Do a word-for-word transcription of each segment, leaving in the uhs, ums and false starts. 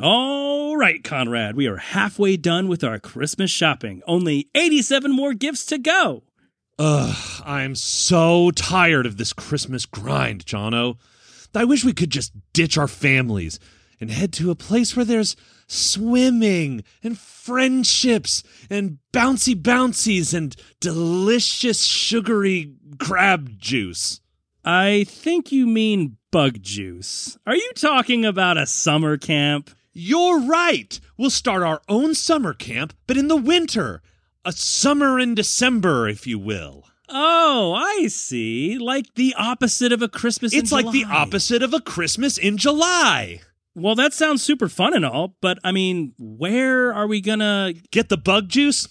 All right, Conrad, we are halfway done with our Christmas shopping. Only eighty-seven more gifts to go. Ugh, I'm so tired of this Christmas grind, Jono. I wish we could just ditch our families and head to a place where there's swimming and friendships and bouncy bouncies and delicious sugary crab juice. I think you mean bug juice. Are you talking about a summer camp? You're right. We'll start our own summer camp, but in the winter. A summer in December, if you will. Oh, I see. Like the opposite of a Christmas in July. It's like the opposite of a Christmas in July. Well, that sounds super fun and all, but, I mean, where are we gonna... Get the bug juice?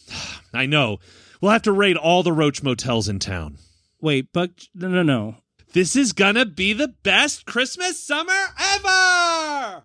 I know. We'll have to raid all the Roach motels in town. Wait, bug... No, no, no. This is gonna be the best Christmas summer ever!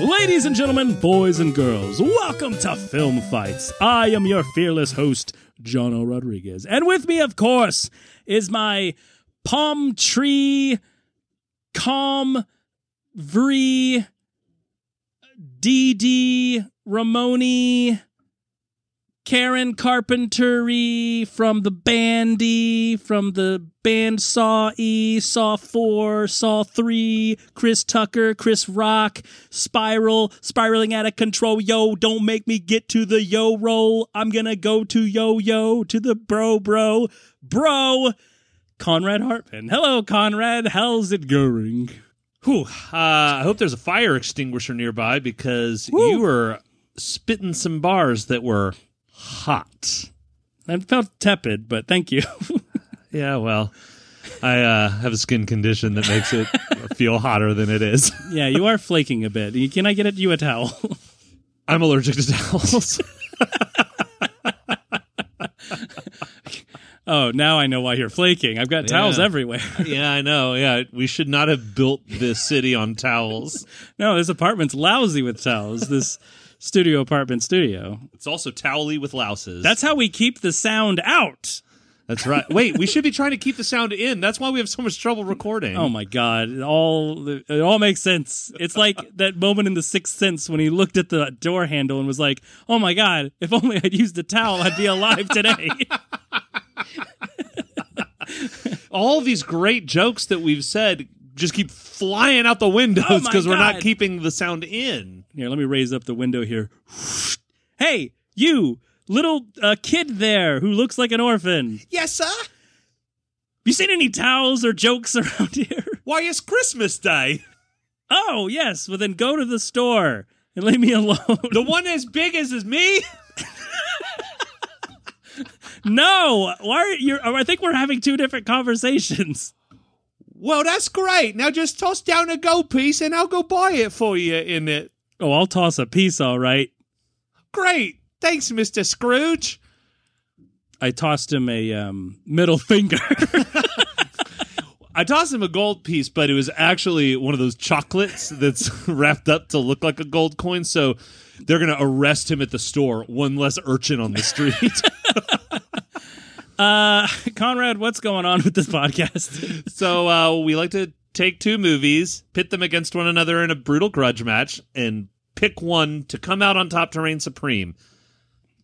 Ladies and gentlemen, boys and girls, welcome to Film Fights. I am your fearless host, Jono Rodriguez. And with me, of course, is my palm tree, calm, vree, D D, Ramoni, Karen Carpentery from the Bandy, from the band Saw E, Saw four, Saw three, Chris Tucker, Chris Rock, Spiral, Spiraling Out of Control, Yo, Don't Make Me Get to the Yo Roll, I'm Gonna Go to Yo Yo, to the Bro Bro, Bro, Conrad Hartman. Hello, Conrad. How's it going? Whew, uh, I hope there's a fire extinguisher nearby because Whew. you were spitting some bars that were... hot. I felt tepid, but thank you. Yeah, well, I uh, have a skin condition that makes it feel hotter than it is. Yeah, you are flaking a bit. Can I get it, you a towel? I'm allergic to towels. Oh, now I know why you're flaking. I've got yeah. towels everywhere. Yeah, I know. Yeah, we should not have built this city on towels. No, this apartment's lousy with towels. This... Studio apartment studio. It's also towel-y with louses. That's how we keep the sound out. That's right. Wait, we should be trying to keep the sound in. That's why we have so much trouble recording. Oh my god! It all it all makes sense. It's like that moment in The Sixth Sense when he looked at the door handle and was like, "Oh my god! If only I'd used a towel, I'd be alive today." All these great jokes that we've said just keep flying out the windows because oh we're not keeping the sound in. Here, let me raise up the window here. Hey, you, little uh, kid there who looks like an orphan. Yes, sir? You seen any towels or jokes around here? Why, it's Christmas Day. Oh, yes. Well, then go to the store and leave me alone. The one as big as is me? No. Why are you, I think we're having two different conversations. Well, that's great. Now just toss down a gold piece and I'll go buy it for you in it. Oh, I'll toss a piece, all right. Great. Thanks, Mister Scrooge. I tossed him a um, middle finger. I tossed him a gold piece, but it was actually one of those chocolates that's wrapped up to look like a gold coin, so they're going to arrest him at the store. One less urchin on the street. uh, Conrad, what's going on with this podcast? so uh, we like to... take two movies, pit them against one another in a brutal grudge match, and pick one to come out on top to reign supreme.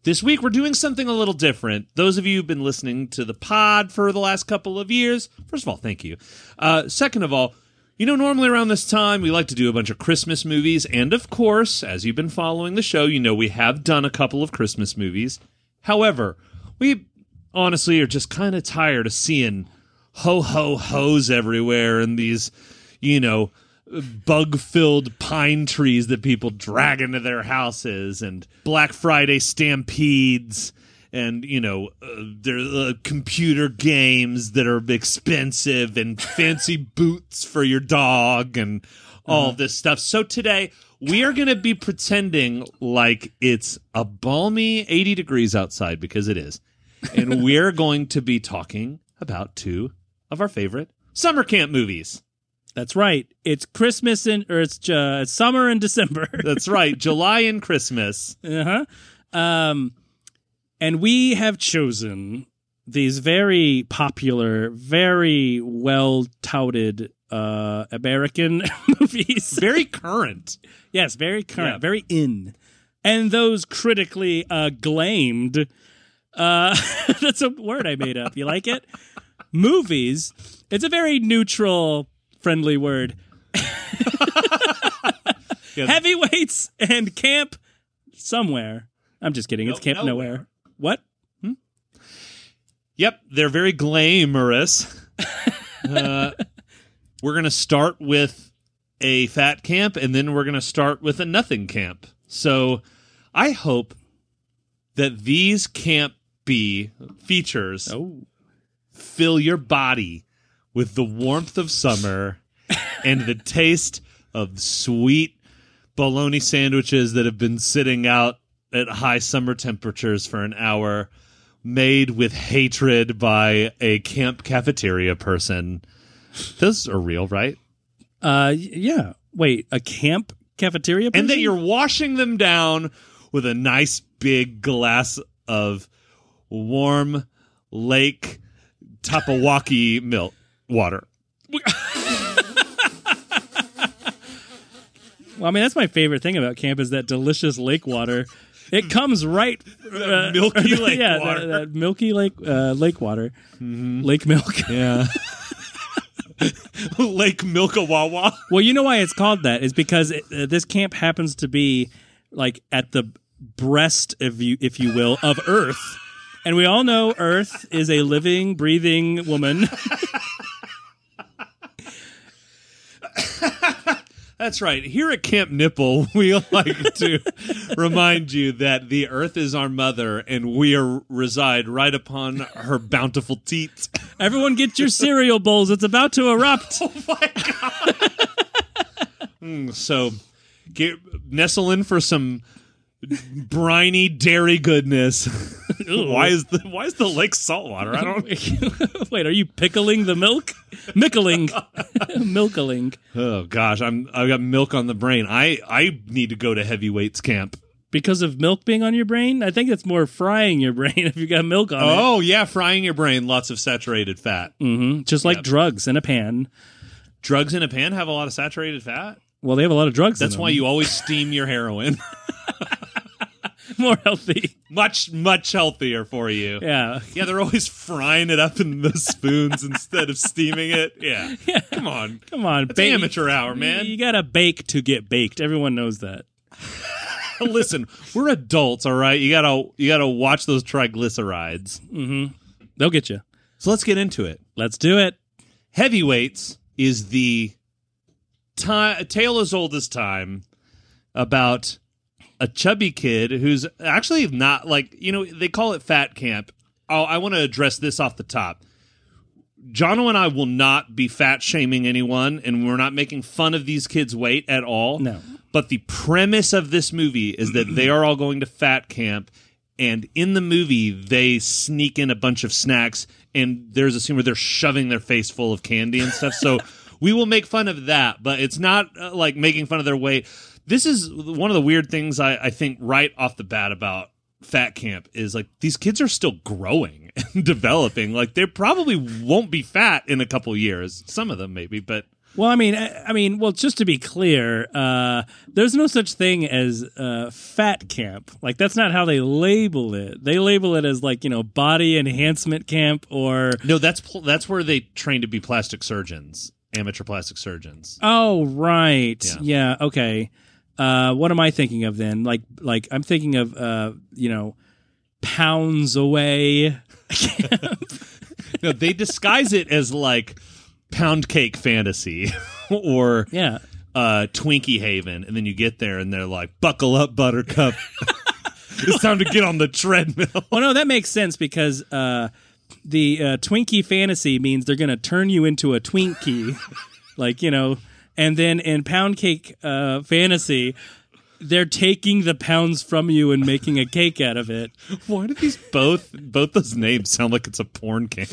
This week, we're doing something a little different. Those of you who've been listening to the pod for the last couple of years, first of all, thank you. Uh, second of all, you know, normally around this time, we like to do a bunch of Christmas movies, and of course, as you've been following the show, you know we have done a couple of Christmas movies. However, we honestly are just kind of tired of seeing... ho ho ho's everywhere and these, you know, bug-filled pine trees that people drag into their houses and Black Friday stampedes and, you know, uh, there uh, computer games that are expensive and fancy boots for your dog and all uh-huh. this stuff. So today we are going to be pretending like it's a balmy eighty degrees outside because it is. And we're going to be talking about two of our favorite summer camp movies. That's right. It's Christmas in, or it's uh, summer in December. That's right. July and Christmas. Uh huh. Um, and we have chosen these very popular, very well touted uh, American movies. Very current. Yes, very current. Yeah. Very in. And those critically acclaimed. Uh, that's a word I made up. You like it? Movies. It's a very neutral, friendly word. Heavyweights and Camp Somewhere. I'm just kidding. It's nope, Camp Nowhere. Nowhere. What? Hmm? Yep, they're very glamorous. uh, we're going to start with a fat camp, and then we're going to start with a nothing camp. So I hope that these Camp B features oh. fill your body with the warmth of summer and the taste of sweet bologna sandwiches that have been sitting out at high summer temperatures for an hour, made with hatred by a camp cafeteria person. Those are real, right? Uh, yeah. Wait, a camp cafeteria person? And that you're washing them down with a nice big glass of warm lake Tapawaki milk. Water. Well, I mean, that's my favorite thing about camp is that delicious lake water. It comes right... Uh, milky lake yeah, water. Yeah, that, that milky lake uh, lake water. Mm-hmm. Lake milk. Yeah. Lake Milkawawa. Well, you know why it's called that is because it, uh, this camp happens to be like at the breast, if you, if you will, of Earth. And we all know Earth is a living, breathing woman. That's right. Here at Camp Nipple, we like to remind you that the Earth is our mother, and we are, reside right upon her bountiful teat. Everyone, get your cereal bowls; it's about to erupt. Oh my god! mm, so, get, nestle in for some briny dairy goodness. why is the Why is the lake saltwater? I don't. Wait, are you pickling the milk? Mickling, milkling. Oh gosh, I'm I've got milk on the brain. I I need to go to Heavyweights camp because of milk being on your brain. I think it's more frying your brain if you got milk on. Oh, it. Oh yeah, frying your brain. Lots of saturated fat. Mm-hmm. Just like yep. drugs in a pan. Drugs in a pan have a lot of saturated fat. Well, they have a lot of drugs. That's in them. Why you always steam your heroin. More healthy. Much, much healthier for you. Yeah. Yeah, they're always frying it up in the spoons instead of steaming it. Yeah. yeah. Come on. Come on. It's ba- amateur hour, man. You gotta bake to get baked. Everyone knows that. Listen, we're adults, all right? You gotta you gotta watch those triglycerides. Mm-hmm. They'll get you. So let's get into it. Let's do it. Heavyweights is the ti- tale as old as time about a chubby kid who's actually not like, you know, they call it fat camp. I'll, I want to address this off the top. Jono and I will not be fat shaming anyone, and we're not making fun of these kids' weight at all. No. But the premise of this movie is that they are all going to fat camp, and in the movie, they sneak in a bunch of snacks, and there's a scene where they're shoving their face full of candy and stuff. So we will make fun of that, but it's not uh, like making fun of their weight. This is one of the weird things I, I think right off the bat about fat camp is like these kids are still growing and developing. Like they probably won't be fat in a couple years. Some of them maybe, but well, I mean, I, I mean, well, just to be clear, uh, there's no such thing as uh, fat camp. Like that's not how they label it. They label it as like you know body enhancement camp or no. That's pl- that's where they train to be plastic surgeons, amateur plastic surgeons. Oh right, yeah, yeah okay. Uh, what am I thinking of then? Like, like I'm thinking of, uh, you know, pounds away. No, they disguise it as like pound cake fantasy or yeah. uh, Twinkie Haven. And then you get there and they're like, buckle up, buttercup. It's time to get on the treadmill. Well, no, that makes sense because uh, the uh, Twinkie fantasy means they're going to turn you into a Twinkie. Like, you know. And then in pound cake uh, fantasy, they're taking the pounds from you and making a cake out of it. Why do these both both those names sound like it's a porn camp?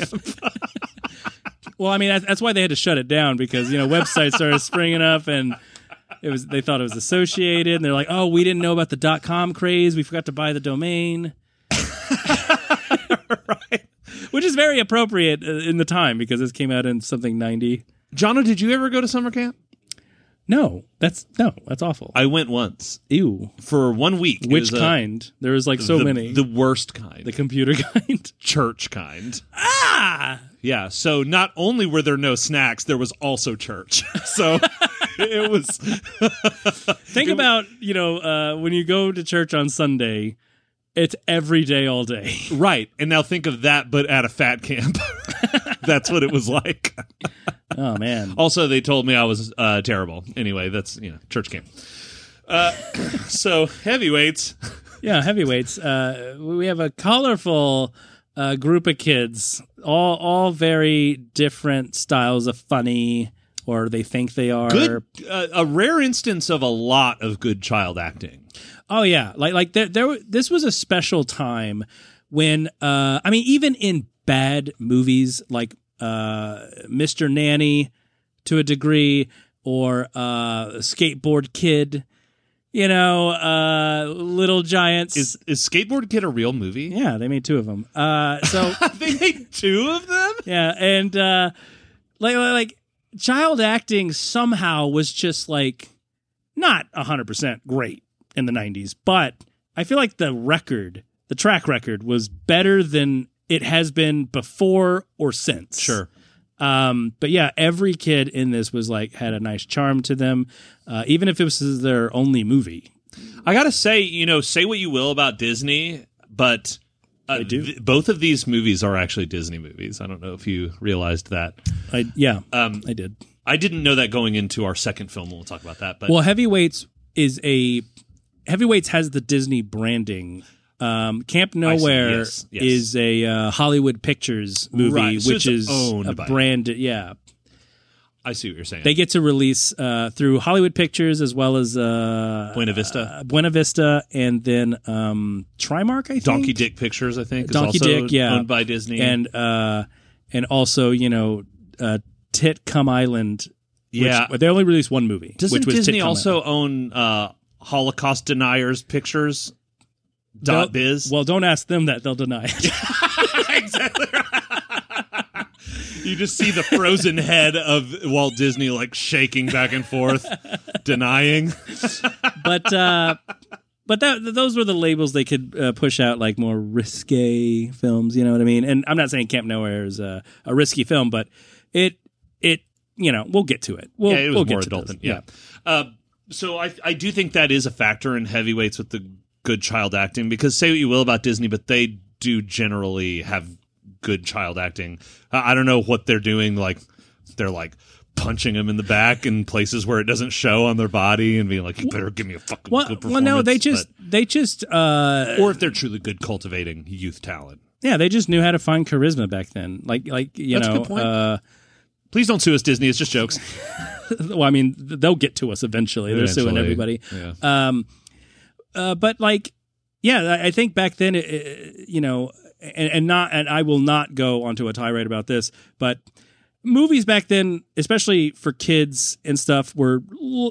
Well, I mean, that's why they had to shut it down, because, you know, websites started springing up, and it was they thought it was associated, and they're like, oh, we didn't know about the dot com craze. We forgot to buy the domain. Right. Which is very appropriate in the time, because this came out in something ninety. Jono, did you ever go to summer camp? No, that's no, that's awful. I went once. Ew. For one week. Which kind? A, there was like so the, many. The worst kind. The computer kind. Church kind. Ah! Yeah, so not only were there no snacks, there was also church. So it was... Think it about, was, you know, uh, when you go to church on Sunday, it's every day, all day. Right, and now think of that, but at a fat camp. That's what it was like. Oh, man. Also, they told me I was uh, terrible. Anyway, that's, you know, church camp. Uh, so, heavyweights. Yeah, heavyweights. Uh, we have a colorful... A group of kids, all all very different styles of funny, or they think they are. Good, uh, a rare instance of a lot of good child acting. Oh yeah, like like there there. This was a special time when uh, I mean, even in bad movies like uh, Mister Nanny, to a degree, or uh, Skateboard Kid. You know, uh, Little Giants. Is is Skateboard Kid a real movie? Yeah, they made two of them. Uh, so they made two of them. Yeah, and uh, like like child acting somehow was just like not a hundred percent great in the nineties, but I feel like the record, the track record, was better than it has been before or since. Sure. Um, but yeah, every kid in this was like had a nice charm to them, uh, even if it was their only movie. I gotta say, you know, say what you will about Disney, but uh, I do. Th- both of these movies are actually Disney movies. I don't know if you realized that. I yeah, um, I did. I didn't know that going into our second film. We'll talk about that. But well, Heavyweights is a Heavyweights has the Disney branding. Um, Camp Nowhere see, yes, yes. is a uh, Hollywood Pictures movie, right, so which is a brand. Yeah, I see what you're saying. They get to release uh, through Hollywood Pictures as well as uh, Buena Vista, uh, Buena Vista, and then um, Trimark. I think Donkey Dick Pictures. I think is Donkey also Dick, yeah, owned by Disney, and uh, and also you know uh, Titcom Island. Yeah, which, they only released one movie. Doesn't which was Disney Titcom also Island. own uh, Holocaust Deniers Pictures? Dot biz. Well, don't ask them that; they'll deny it. Exactly. You just see the frozen head of Walt Disney, like shaking back and forth, denying. But uh, but that those were the labels they could uh, push out, like more risque films. You know what I mean? And I'm not saying Camp Nowhere is a, a risky film, but it it you know we'll get to it. We'll, yeah, it was we'll more get to adult than yeah. yeah. Uh, so I I do think that is a factor in Heavyweights with the. Good child acting, because say what you will about Disney, but they do generally have good child acting. I don't know what they're doing. Like they're like punching them in the back in places where it doesn't show on their body and being like, you better give me a fucking well, good performance. Well, no, they just, but, they just, uh, or if they're truly good cultivating youth talent. Yeah. They just knew how to find charisma back then. Like, like, you That's know, a good point. uh, Please don't sue us, Disney. It's just jokes. Well, I mean, they'll get to us eventually. They're eventually, suing everybody. Yeah. Um, Uh, but like, yeah, I think back then, it, it, you know, and, and not, and I will not go onto a tirade about this, but movies back then, especially for kids and stuff, were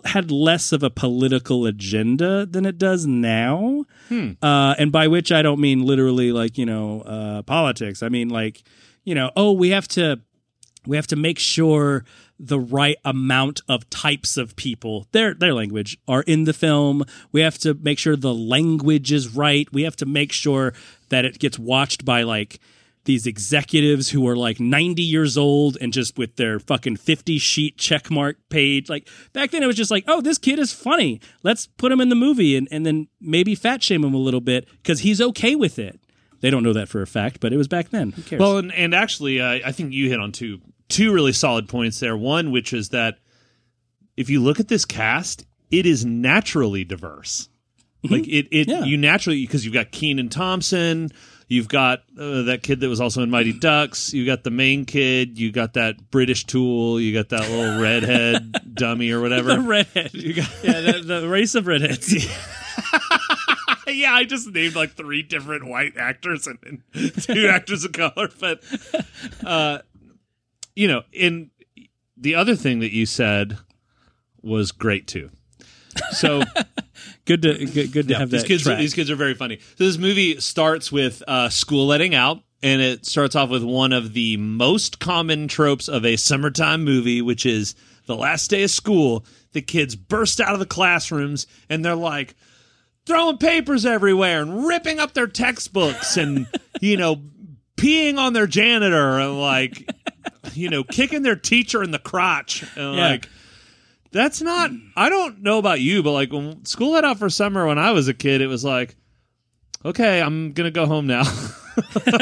had less of a political agenda than it does now. Hmm. Uh, and by which I don't mean literally like, you know, uh, politics. I mean like, you know, oh, we have to, we have to make sure the right amount of types of people, their their language, are in the film. We have to make sure the language is right. We have to make sure that it gets watched by, like, these executives who are, like, ninety years old and just with their fucking fifty-sheet checkmark page. Like, back then it was just like, oh, this kid is funny. Let's put him in the movie and, and then maybe fat shame him a little bit because he's okay with it. They don't know that for a fact, but it was back then. Who cares? Well, and, and actually, uh, I think you hit on two Two really solid points there. One, which is that if you look at this cast, it is naturally diverse. Mm-hmm. Like it, it yeah. you naturally, because you've got Kenan Thompson, you've got uh, that kid that was also in Mighty Ducks, you got the main kid, you got that British tool, you got that little redhead dummy or whatever. The redhead. You got yeah, the, the race of redheads. Yeah, I just named like three different white actors and, and two actors of color, but. Uh, you know, and the other thing that you said was great too. So good to good, good to yeah, have that. These kids, track. These kids are very funny. So this movie starts with uh, school letting out, and it starts off with one of the most common tropes of a summertime movie, which is the last day of school. The kids burst out of the classrooms, and they're like throwing papers everywhere and ripping up their textbooks, and you know, peeing on their janitor, and like you know, kicking their teacher in the crotch, and yeah. like. That's not, I don't know about you, but like when school let out for summer when I was a kid, it was like, okay, I'm going to go home now. Well,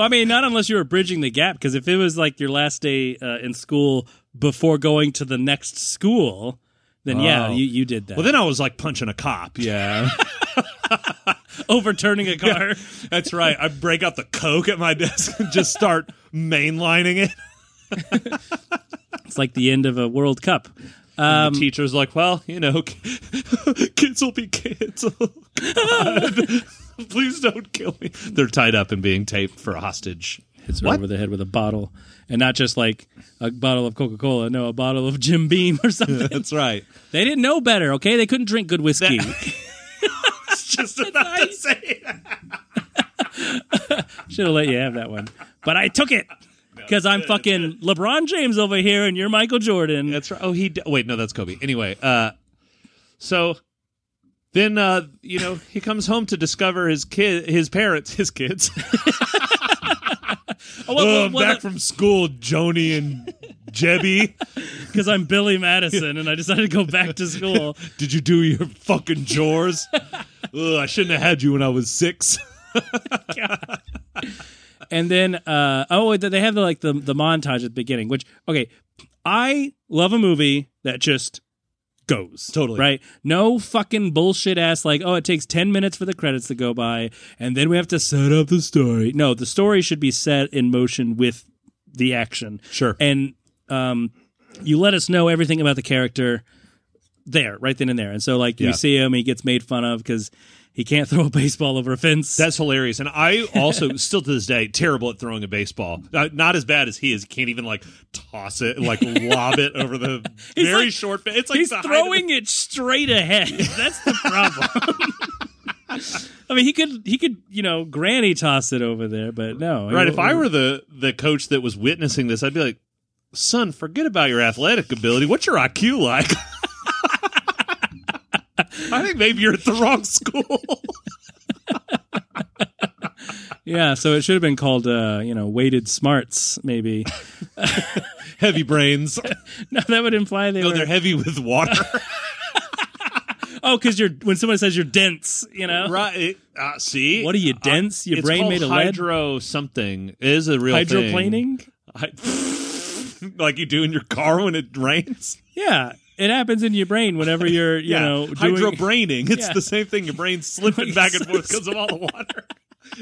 I mean, not unless you were bridging the gap, because if it was like your last day uh, in school before going to the next school, then oh. yeah, you, you did that. Well, then I was like punching a cop. Yeah. Overturning a car. Yeah, that's right. I break out the Coke at my desk and just start mainlining it. It's like the end of a World Cup. Um, the teacher's like, well, you know, kids will be kids. Please don't kill me. They're tied up and being taped for a hostage. Hits her over the head with a bottle. And not just like a bottle of Coca-Cola. No, a bottle of Jim Beam or something. Yeah, that's right. They didn't know better, okay? They couldn't drink good whiskey. It's just about to say that. Should have let you have that one. But I took it. Because I'm fucking LeBron James over here, and you're Michael Jordan. That's right. Oh, he. D- Wait, no, that's Kobe. Anyway, uh, so then uh, you know he comes home to discover his kid, his parents, his kids. oh, what, oh, what, what, back what? from school, Joni and Jebby. Because I'm Billy Madison, and I decided to go back to school. Did you do your fucking chores? Ugh, I shouldn't have had you when I was six. God. And then, uh, oh, they have the, like the, the montage at the beginning, which, okay, I love a movie that just goes. Totally. Right? No fucking bullshit ass, like, oh, it takes ten minutes for the credits to go by, and then we have to set up the story. No, the story should be set in motion with the action. Sure. And um, you let us know everything about the character there, right then and there. And so, like, you yeah. see him, he gets made fun of because... he can't throw a baseball over a fence. That's hilarious. And I also, still to this day, terrible at throwing a baseball. Not as bad as he is. He can't even, like, toss it, like, lob it over the he's very like, short fence. It's like he's throwing the- it straight ahead. That's the problem. I mean, he could, he could, you know, granny toss it over there, but no. Right. I, if I were the, the coach that was witnessing this, I'd be like, son, forget about your athletic ability. What's your I Q like? I think maybe you're at the wrong school. Yeah, so it should have been called, uh, you know, weighted smarts, maybe. Heavy brains. No, that would imply they no, were... No, they're heavy with water. Oh, because you're when someone says you're dense, you know? Right. Uh, see? What are you, dense? Your uh, brain made of lead? It's called hydro something. It is a real Hydroplaning? Thing. Hydroplaning? I... Like you do in your car when it rains? Yeah. It happens in your brain whenever you're, you yeah. know, doing... hydrobraining. It's yeah. the same thing. Your brain's slipping back and forth because of all the water.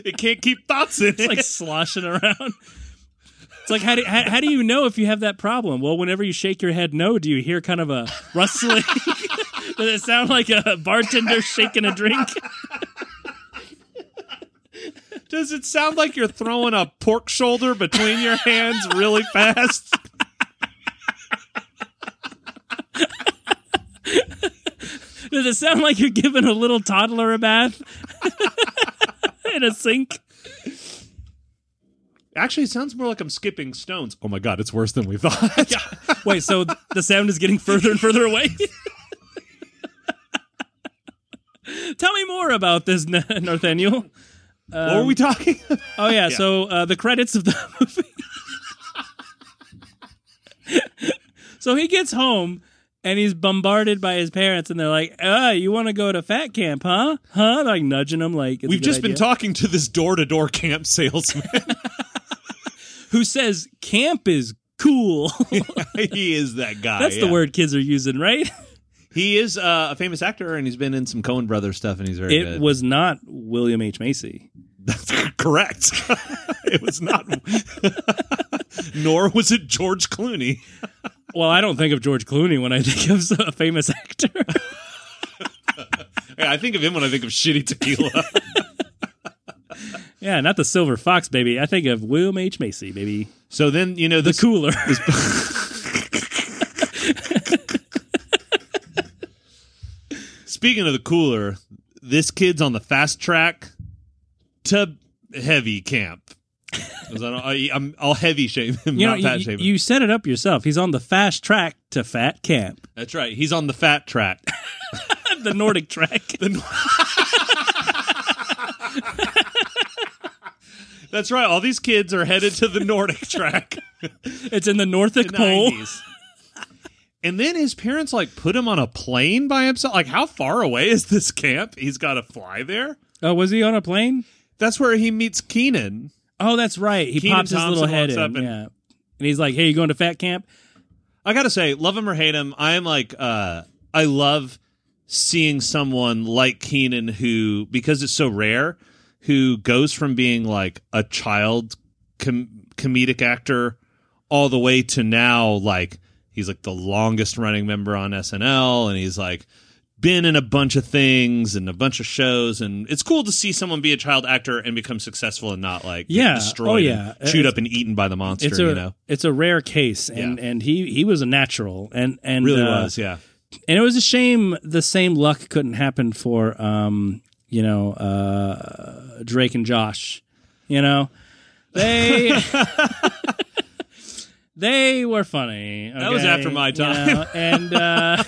It can't keep thoughts in it. It's like sloshing around. It's like, how do, how, how do you know if you have that problem? Well, whenever you shake your head no, do you hear kind of a rustling? Does it sound like a bartender shaking a drink? Does it sound like you're throwing a pork shoulder between your hands really fast? Does it sound like you're giving a little toddler a bath in a sink? Actually, it sounds more like I'm skipping stones. Oh my God, it's worse than we thought. Yeah. Wait, so the sound is getting further and further away? Tell me more about this, Nathaniel. Um, what were we talking about? Oh yeah, yeah. so uh, the credits of the movie. So he gets home. And he's bombarded by his parents, and they're like, "Ah, you want to go to fat camp, huh? Huh?" Like nudging him, like we've just idea. been talking to this door-to-door camp salesman who says camp is cool. He is that guy. That's yeah. the word kids are using, right? He is uh, a famous actor, and he's been in some Coen Brothers stuff, and he's very. It good. was not William H. Macy. That's correct. It was not. Nor was it George Clooney. Well, I don't think of George Clooney when I think of a famous actor. Yeah, I think of him when I think of shitty tequila. Yeah, not the Silver Fox, baby. I think of William H. Macy, baby. So then, you know, this, the cooler. This, speaking of the cooler, this kid's on the fast track to heavy camp. I, I'm, I'll heavy shame him, you know, not fat shame him. You set it up yourself. He's on the fast track to fat camp. That's right. He's on the fat track. The Nordic track. The Nor- That's right. All these kids are headed to the Nordic track. It's in the Nordic pole. And then his parents like put him on a plane by himself. Like, how far away is this camp? He's got to fly there. Oh, was he on a plane? That's where he meets Kenan. Oh, that's right. He Kenan pops Thompson his little head in. And, yeah. and he's like, "Hey, you going to fat camp?" I got to say, love him or hate him, I am like, uh, I love seeing someone like Kenan who, because it's so rare, who goes from being like a child com- comedic actor all the way to now, like he's like the longest running member on S N L, and he's like been in a bunch of things and a bunch of shows, and it's cool to see someone be a child actor and become successful and not like yeah. destroyed, oh, yeah. and chewed it's, up and eaten by the monster. It's a, you know, it's a rare case, and yeah. and he he was a natural, and and really uh, was, yeah. And it was a shame the same luck couldn't happen for. Um, You know, uh, Drake and Josh, you know, they they were funny. Okay? That was after my time. You know? And uh,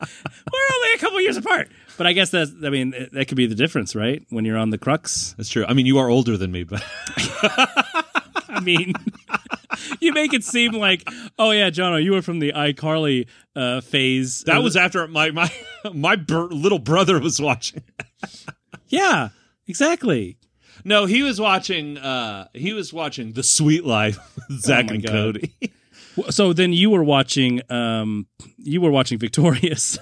we're only a couple years apart. But I guess that's, I mean, that could be the difference, right? When you're on the crux. That's true. I mean, you are older than me, but. I mean, you make it seem like, oh yeah, Jono, you were from the iCarly uh, phase. That was after my my my bur- little brother was watching. Yeah, exactly. No, he was watching. Uh, he was watching The Sweet Life of Zack oh and God. Cody. So then you were watching. Um, you were watching Victorious.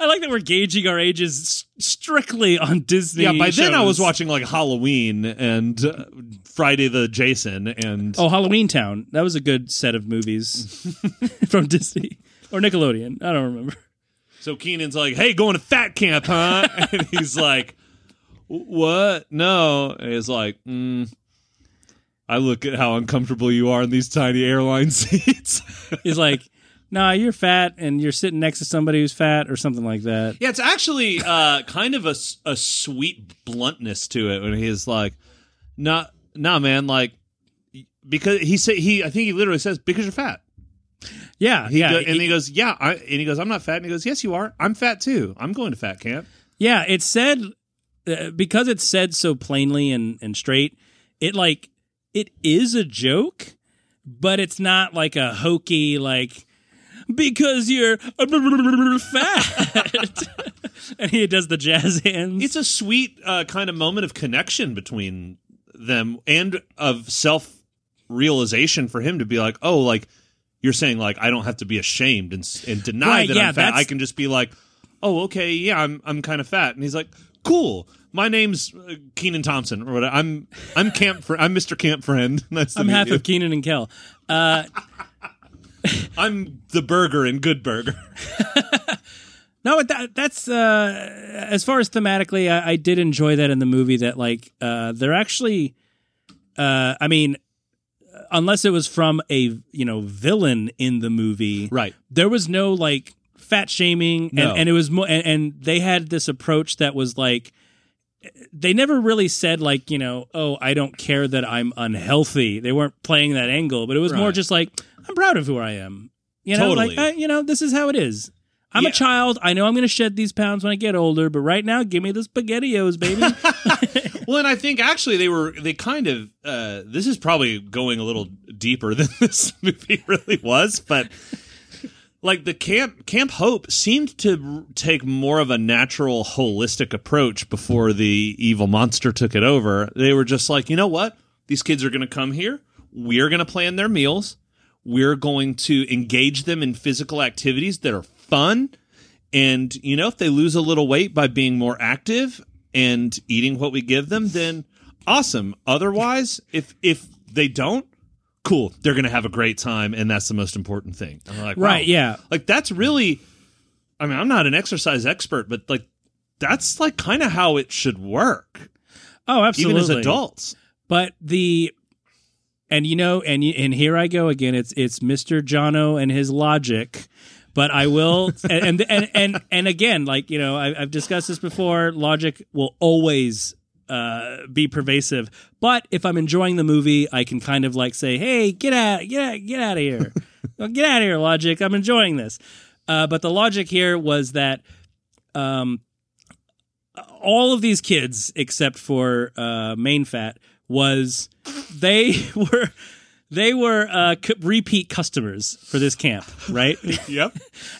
I like that we're gauging our ages strictly on Disney. Yeah, by shows. Then I was watching like Halloween and uh, Friday the Jason and oh, Halloween Town. That was a good set of movies from Disney or Nickelodeon. I don't remember. So Kenan's like, "Hey, going to fat camp, huh?" And he's like, "What? No." And he's like, mm, "I look at how uncomfortable you are in these tiny airline seats." He's like. Nah, you're fat, and you're sitting next to somebody who's fat, or something like that. Yeah, it's actually uh, kind of a, a sweet bluntness to it when he's like, "Nah, nah, man, like because he say he, I think he literally says because you're fat." Yeah, he yeah, go, and he, he goes, "Yeah," I, and he goes, "I'm not fat," and he goes, "Yes, you are. I'm fat too. I'm going to fat camp." Yeah, it's said uh, because it's said so plainly and and straight. It like it is a joke, but it's not like a hokey like. Because you're fat. And he does the jazz hands. It's a sweet uh, kind of moment of connection between them and of self-realization for him to be like, oh, like, you're saying, like, I don't have to be ashamed and, and deny right, that yeah, I'm fat. That's... I can just be like, oh, okay, yeah, I'm I'm kind of fat. And he's like, cool. My name's Kenan Thompson or whatever. I'm I'm Camp. Fr- I'm Mister Camp Friend. Nice to I'm meet half you. Of Kenan and Kel. Uh I'm the burger in Good Burger. No, that, that's uh, as far as thematically, I, I did enjoy that in the movie. That like uh, they're actually, uh, I mean, unless it was from a you know villain in the movie, right? There was no like fat shaming, no. and, and it was mo- and, and they had this approach that was like. They never really said like, you know, oh, I don't care that I'm unhealthy. They weren't playing that angle, but it was right. more just like, I'm proud of who I am. You know, totally. Like, I, you know, this is how it is. I'm yeah. a child. I know I'm going to shed these pounds when I get older, but right now, give me the SpaghettiOs, baby. Well, and I think actually they were, they kind of, uh, this is probably going a little deeper than this movie really was, but like the camp, Camp Hope seemed to take more of a natural, holistic approach before the evil monster took it over. They were just like, you know what? These kids are going to come here. We're going to plan their meals. We're going to engage them in physical activities that are fun. And, you know, if they lose a little weight by being more active and eating what we give them, then awesome. Otherwise, if if they don't, cool, they're going to have a great time, and that's the most important thing. And like, right, wow. yeah. Like, that's really, I mean, I'm not an exercise expert, but, like, that's, like, kind of how it should work. Oh, absolutely. Even as adults. But the, and you know, and and here I go again. It's it's Mister Jono and his logic. But I will, and and and and again, like, you know, I, I've discussed this before. Logic will always uh, be pervasive. But if I'm enjoying the movie, I can kind of like say, "Hey, get out, get out, get out of here, get out of here, logic. I'm enjoying this." Uh, but the logic here was that um, all of these kids, except for uh, Main Fat, was they were. They were uh, c- repeat customers for this camp, right? Yep.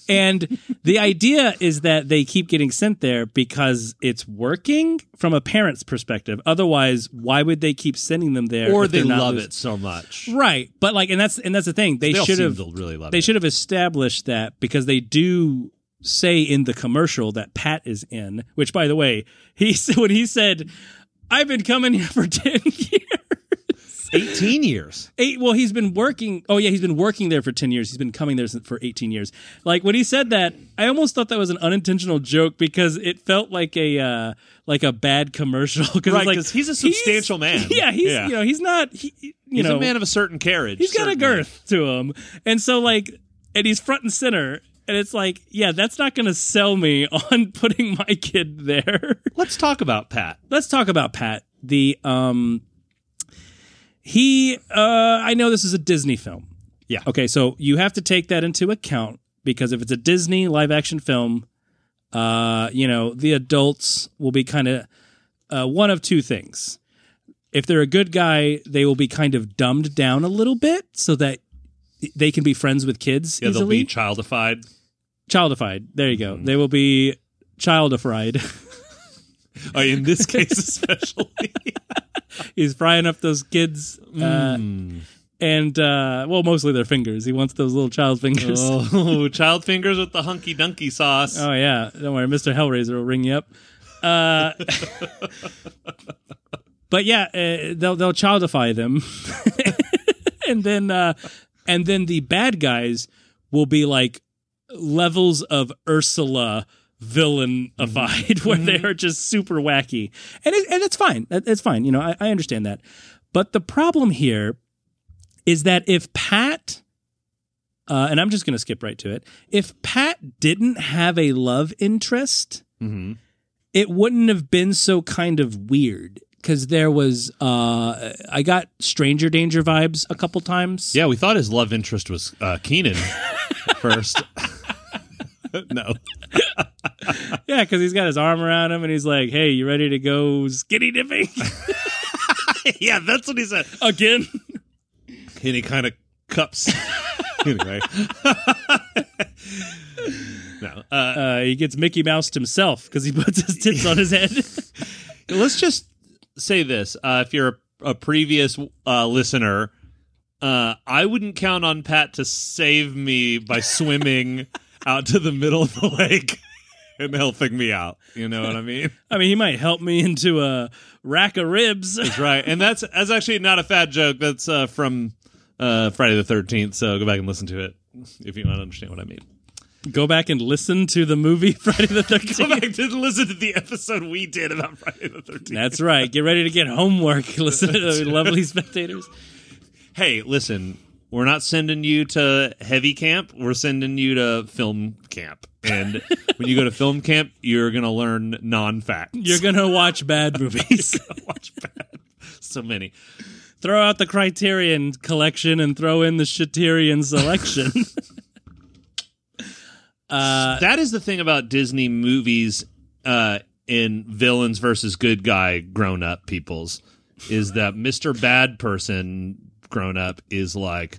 And the idea is that they keep getting sent there because it's working from a parent's perspective. Otherwise, why would they keep sending them there? Or if they love losing? It so much, right? But like, and that's and that's the thing. They, they should have really love. They should have established that, because they do say in the commercial that Pat is in. Which, by the way, he when he said, "I've been coming here for ten years." eighteen years. Eight. Well, he's been working. Oh, yeah, he's been working there for ten years. He's been coming there for eighteen years. Like, when he said that, I almost thought that was an unintentional joke, because it felt like a uh, like a bad commercial. Cause right, because like, he's a substantial he's, man. Yeah, he's yeah. you know he's not. He, you he's know, a man of a certain carriage. He's certainly. Got a girth to him, and so like, and he's front and center. And it's like, yeah, that's not going to sell me on putting my kid there. Let's talk about Pat. Let's talk about Pat. The um. He, uh, I know this is a Disney film. Yeah. Okay, so you have to take that into account, because if it's a Disney live action film, uh, you know, the adults will be kind of uh, one of two things. If they're a good guy, they will be kind of dumbed down a little bit so that they can be friends with kids yeah, easily. They'll be childified. Childified. There you go. Mm-hmm. They will be childified. Oh, in this case especially. He's frying up those kids, uh, mm. and uh, well, mostly their fingers. He wants those little child fingers. Oh, child fingers with the hunky dunky sauce. Oh yeah, don't worry, Mister Hellraiser will ring you up. Uh, but yeah, uh, they'll they'll childify them, and then uh, and then the bad guys will be like levels of Ursula. Villainified, mm-hmm. where they are just super wacky, and it, and it's fine. It's fine. You know, I, I understand that. But the problem here is that if Pat, uh, and I'm just going to skip right to it. If Pat didn't have a love interest, mm-hmm. it wouldn't have been so kind of weird, because there was uh, I got Stranger Danger vibes a couple times. Yeah, we thought his love interest was uh, Kenan at first. No. Yeah, because he's got his arm around him and he's like, "Hey, you ready to go skinny dipping?" Yeah, that's what he said. Again? Any kind of cups. Anyway. No. Uh, uh, he gets Mickey Mouse himself because he puts his tips on his head. Let's just say this. Uh, if you're a, a previous uh, listener, uh, I wouldn't count on Pat to save me by swimming out to the middle of the lake and helping me out. You know what I mean? I mean, he might help me into a rack of ribs. That's right. And that's that's actually not a fat joke. That's uh, from uh, Friday the thirteenth. So go back and listen to it if you don't understand what I mean. Go back and listen to the movie Friday the thirteenth. Go back and listen to the episode we did about Friday the thirteenth. That's right. Get ready to get homework. Listen to the lovely spectators. Hey, listen. We're not sending you to heavy camp. We're sending you to film camp. And when you go to film camp, you're going to learn non-facts. You're going to watch bad movies. You're gonna watch bad. So many. Throw out the Criterion Collection and throw in the Shiterian Selection. uh, that is the thing about Disney movies uh, in villains versus good guy grown-up peoples, is that Mister Bad Person... grown up is like,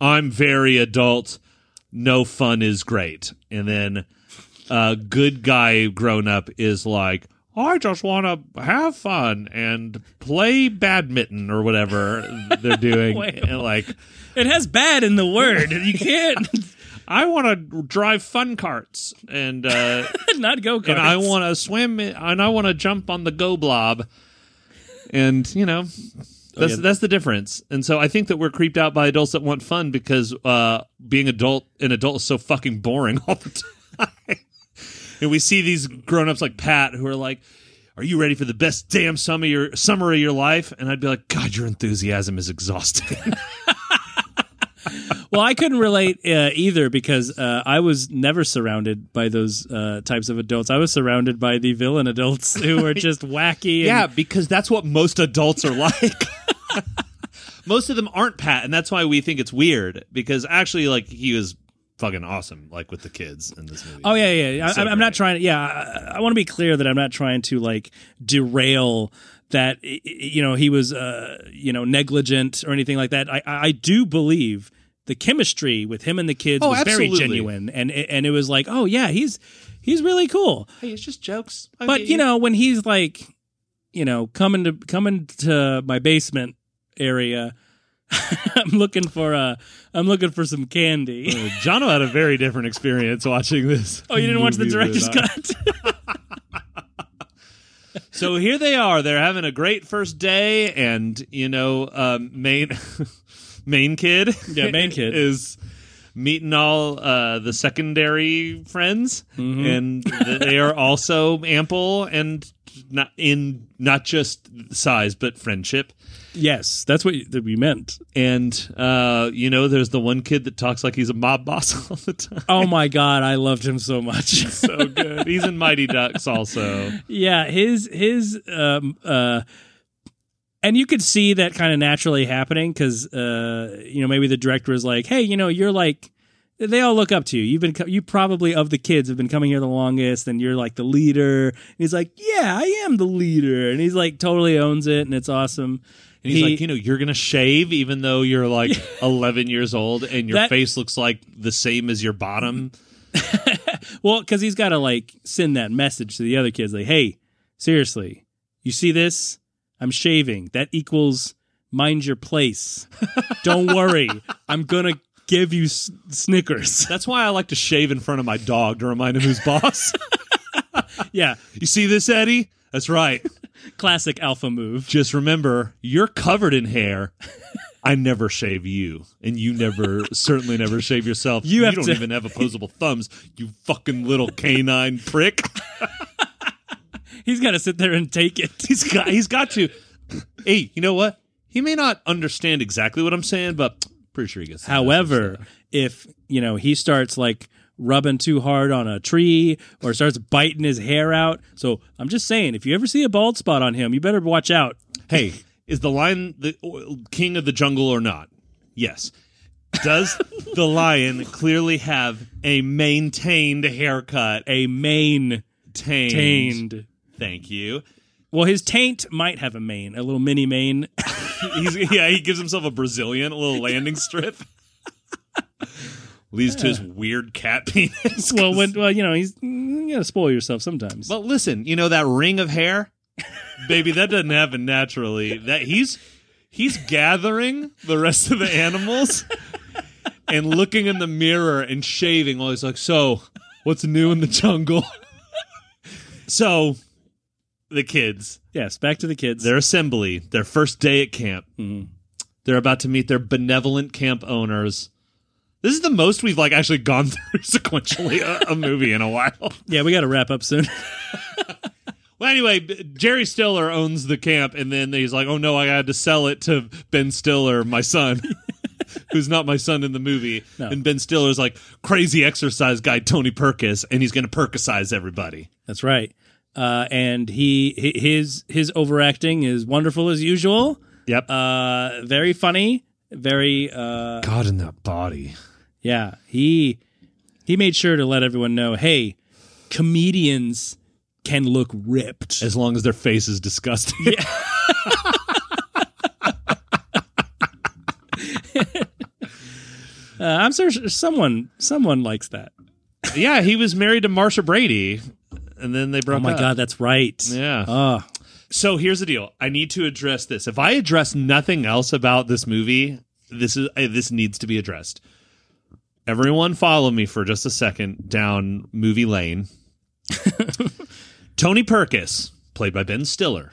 I'm very adult, no fun is great. And then a uh, good guy grown up is like, I just want to have fun and play badminton or whatever they're doing. And like, it has bad in the word. You can't. I want to drive fun carts and uh, not go karts. And I want to swim and I want to jump on the go blob. And, you know. That's oh, yeah. that's the difference, and so I think that we're creeped out by adults that want fun, because uh, being adult an adult is so fucking boring all the time. And we see these grown ups like Pat who are like, are you ready for the best damn summer of your, summer of your life? And I'd be like, God, your enthusiasm is exhausting. Well, I couldn't relate uh, either because uh, I was never surrounded by those uh, types of adults. I was surrounded by the villain adults who were just wacky. And... yeah, because that's what most adults are like. Most of them aren't Pat, and that's why we think it's weird, because actually, like, he was fucking awesome, like, with the kids in this movie. Oh, yeah, yeah. So I, I'm not trying to, yeah, I, I want to be clear that I'm not trying to, like, derail that, you know, he was, uh, you know, negligent or anything like that. I, I do believe the chemistry with him and the kids oh, was absolutely. very genuine, and and it was like, oh, yeah, he's he's really cool. Hey, it's just jokes. I but, mean, you know, when he's, like, you know, coming to, coming to my basement area, I'm looking for uh, I'm looking for some candy. Oh, Jono had a very different experience watching this. Oh, you didn't watch the director's cut? So here they are. They're having a great first day, and you know, um, main main kid, yeah, main kid is meeting all uh, the secondary friends, mm-hmm. and they are also ample and not in not just size but friendship. Yes, that's what you, that we meant. And, uh, you know, there's the one kid that talks like he's a mob boss all the time. Oh, my God. I loved him so much. He's so good. He's in Mighty Ducks also. Yeah, his, his, um, uh, and you could see that kind of naturally happening because, uh, you know, maybe the director was like, hey, you know, you're like, they all look up to you. You've been, co- you probably of the kids have been coming here the longest, and you're like the leader. And he's like, yeah, I am the leader. And he's like, totally owns it, and it's awesome. And he's he, like, you know, you're going to shave even though you're like eleven years old and your that, face looks like the same as your bottom. Well, because he's got to like send that message to the other kids. Like, hey, seriously, you see this? I'm shaving. That equals mind your place. Don't worry. I'm going to give you s- Snickers. That's why I like to shave in front of my dog to remind him who's boss. Yeah. You see this, Eddie? That's right. Classic alpha move. Just remember, you're covered in hair. I never shave you, and you never, certainly never shave yourself. You, have you don't to... even have opposable thumbs, you fucking little canine prick. He's got to sit there and take it. He's got, he's got to. Hey, you know what? He may not understand exactly what I'm saying, but I'm pretty sure he gets. However, if you know he starts like rubbing too hard on a tree or starts biting his hair out. So I'm just saying, if you ever see a bald spot on him, you better watch out. Hey, is the lion the king of the jungle or not? Yes. Does the lion clearly have a maintained haircut? A maintained. Tained. Thank you. Well, his taint might have a mane, a little mini mane. He's, yeah, he gives himself a Brazilian, a little landing strip. Leads yeah. to his weird cat penis. Well, when, well, you know, he's, you gotta spoil yourself sometimes. Well, listen, you know that ring of hair, baby, that doesn't happen naturally. That he's he's gathering the rest of the animals and looking in the mirror and shaving while he's like, "So, what's new in the jungle?" So, the kids. Yes, back to the kids. Their assembly, their first day at camp. Mm-hmm. They're about to meet their benevolent camp owners. This is the most we've like actually gone through sequentially a, a movie in a while. Yeah, we got to wrap up soon. Well, anyway, Jerry Stiller owns the camp, and then he's like, "Oh no, I had to sell it to Ben Stiller, my son, who's not my son in the movie." No. And Ben Stiller's like crazy exercise guy Tony Perkis, and he's going to Perkisize everybody. That's right. Uh, and he his his overacting is wonderful as usual. Yep. Uh, very funny. Very uh, God in that body. Yeah, he he made sure to let everyone know, hey, comedians can look ripped. As long as their face is disgusting. Yeah. uh, I'm sure someone someone likes that. Yeah, he was married to Marsha Brady, and then they broke up. Oh, my up. God, that's right. Yeah. Oh. So here's the deal. I need to address this. If I address nothing else about this movie, this is this needs to be addressed. Everyone follow me for just a second down movie lane. Tony Perkis, played by Ben Stiller,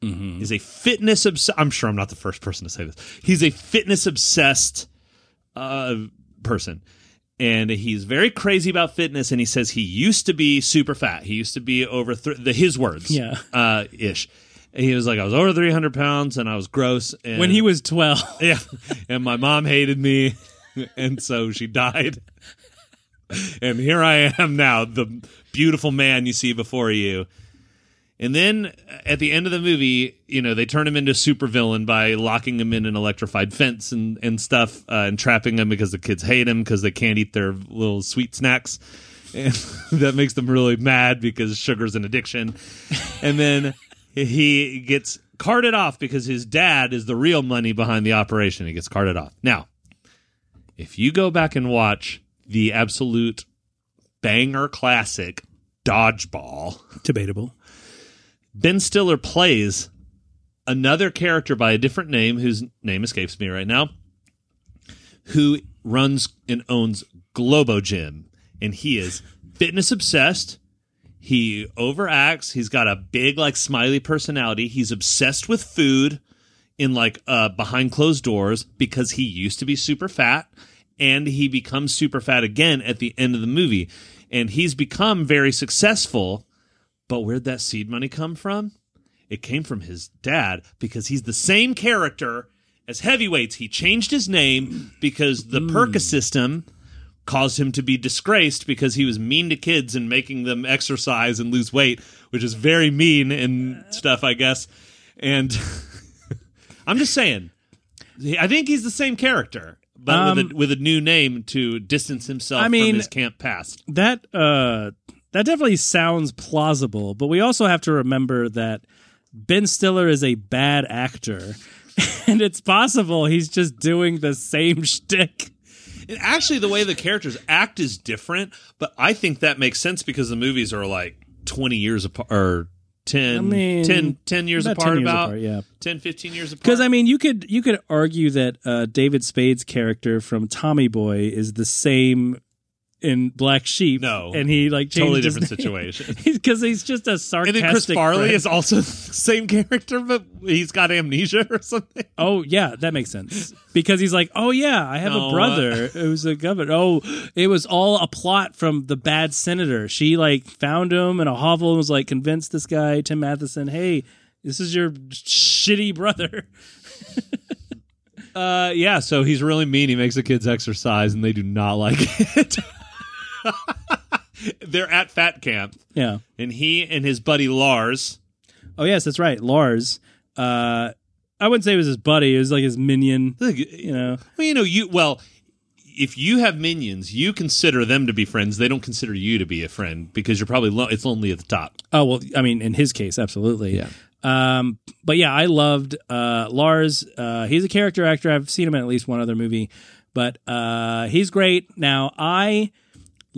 mm-hmm. is a fitness obsessed. I'm sure I'm not the first person to say this. He's a fitness obsessed uh, person. and he's very crazy about fitness, and he says he used to be super fat. He used to be over, th- the his words, yeah, uh, ish. He was like, I was over three hundred pounds, and I was gross. And, when he was twelve. Yeah, and my mom hated me, and so she died. And here I am now, the beautiful man you see before you. And then at the end of the movie, you know, they turn him into a supervillain by locking him in an electrified fence and, and stuff, uh, and trapping him because the kids hate him because they can't eat their little sweet snacks. And that makes them really mad because sugar's an addiction. And then he gets carted off because his dad is the real money behind the operation. He gets carted off. Now, if you go back and watch the absolute banger classic, Dodgeball. Debatable. Ben Stiller plays another character by a different name, whose name escapes me right now, who runs and owns Globo Gym, and he is fitness obsessed. He overacts. He's got a big, like, smiley personality. He's obsessed with food in, like, uh, behind closed doors because he used to be super fat, and he becomes super fat again at the end of the movie, and he's become very successful. But where'd that seed money come from? It came from his dad, because he's the same character as Heavyweights. He changed his name because the mm. Perkis system caused him to be disgraced because he was mean to kids and making them exercise and lose weight, which is very mean and stuff, I guess. And I'm just saying, I think he's the same character, but um, with, a, with a new name to distance himself I mean, from his camp past. That... uh That definitely sounds plausible, but we also have to remember that Ben Stiller is a bad actor, and it's possible he's just doing the same shtick. And actually, the way the characters act is different, but I think that makes sense because the movies are like twenty years apart, or ten, I mean, ten, ten years apart, ten years about apart, yeah. ten, fifteen years apart. Because, I mean, you could, you could argue that uh, David Spade's character from Tommy Boy is the same in Black Sheep, no, and he like totally different situation because he's just a sarcastic. And then Chris Farley friend. Is also the same character, but he's got amnesia or something. Oh yeah, that makes sense because he's like, oh yeah, I have no, a brother who's a governor. Oh, it was all a plot from the bad senator. She like found him in a hovel and was like, convinced this guy Tim Matheson, hey, this is your shitty brother. uh, yeah, so he's really mean. He makes the kids exercise, and they do not like it. They're at fat camp. Yeah. And he and his buddy Lars. Oh, yes, that's right. Lars. Uh, I wouldn't say it was his buddy. It was like his minion. Like, you know. Well, you know, you, well, if you have minions, you consider them to be friends. They don't consider you to be a friend because you're probably, lo- it's lonely at the top. Oh, well, I mean, in his case, absolutely. Yeah. Um, but yeah, I loved uh, Lars. Uh, he's a character actor. I've seen him in at least one other movie, but uh, he's great. Now, I...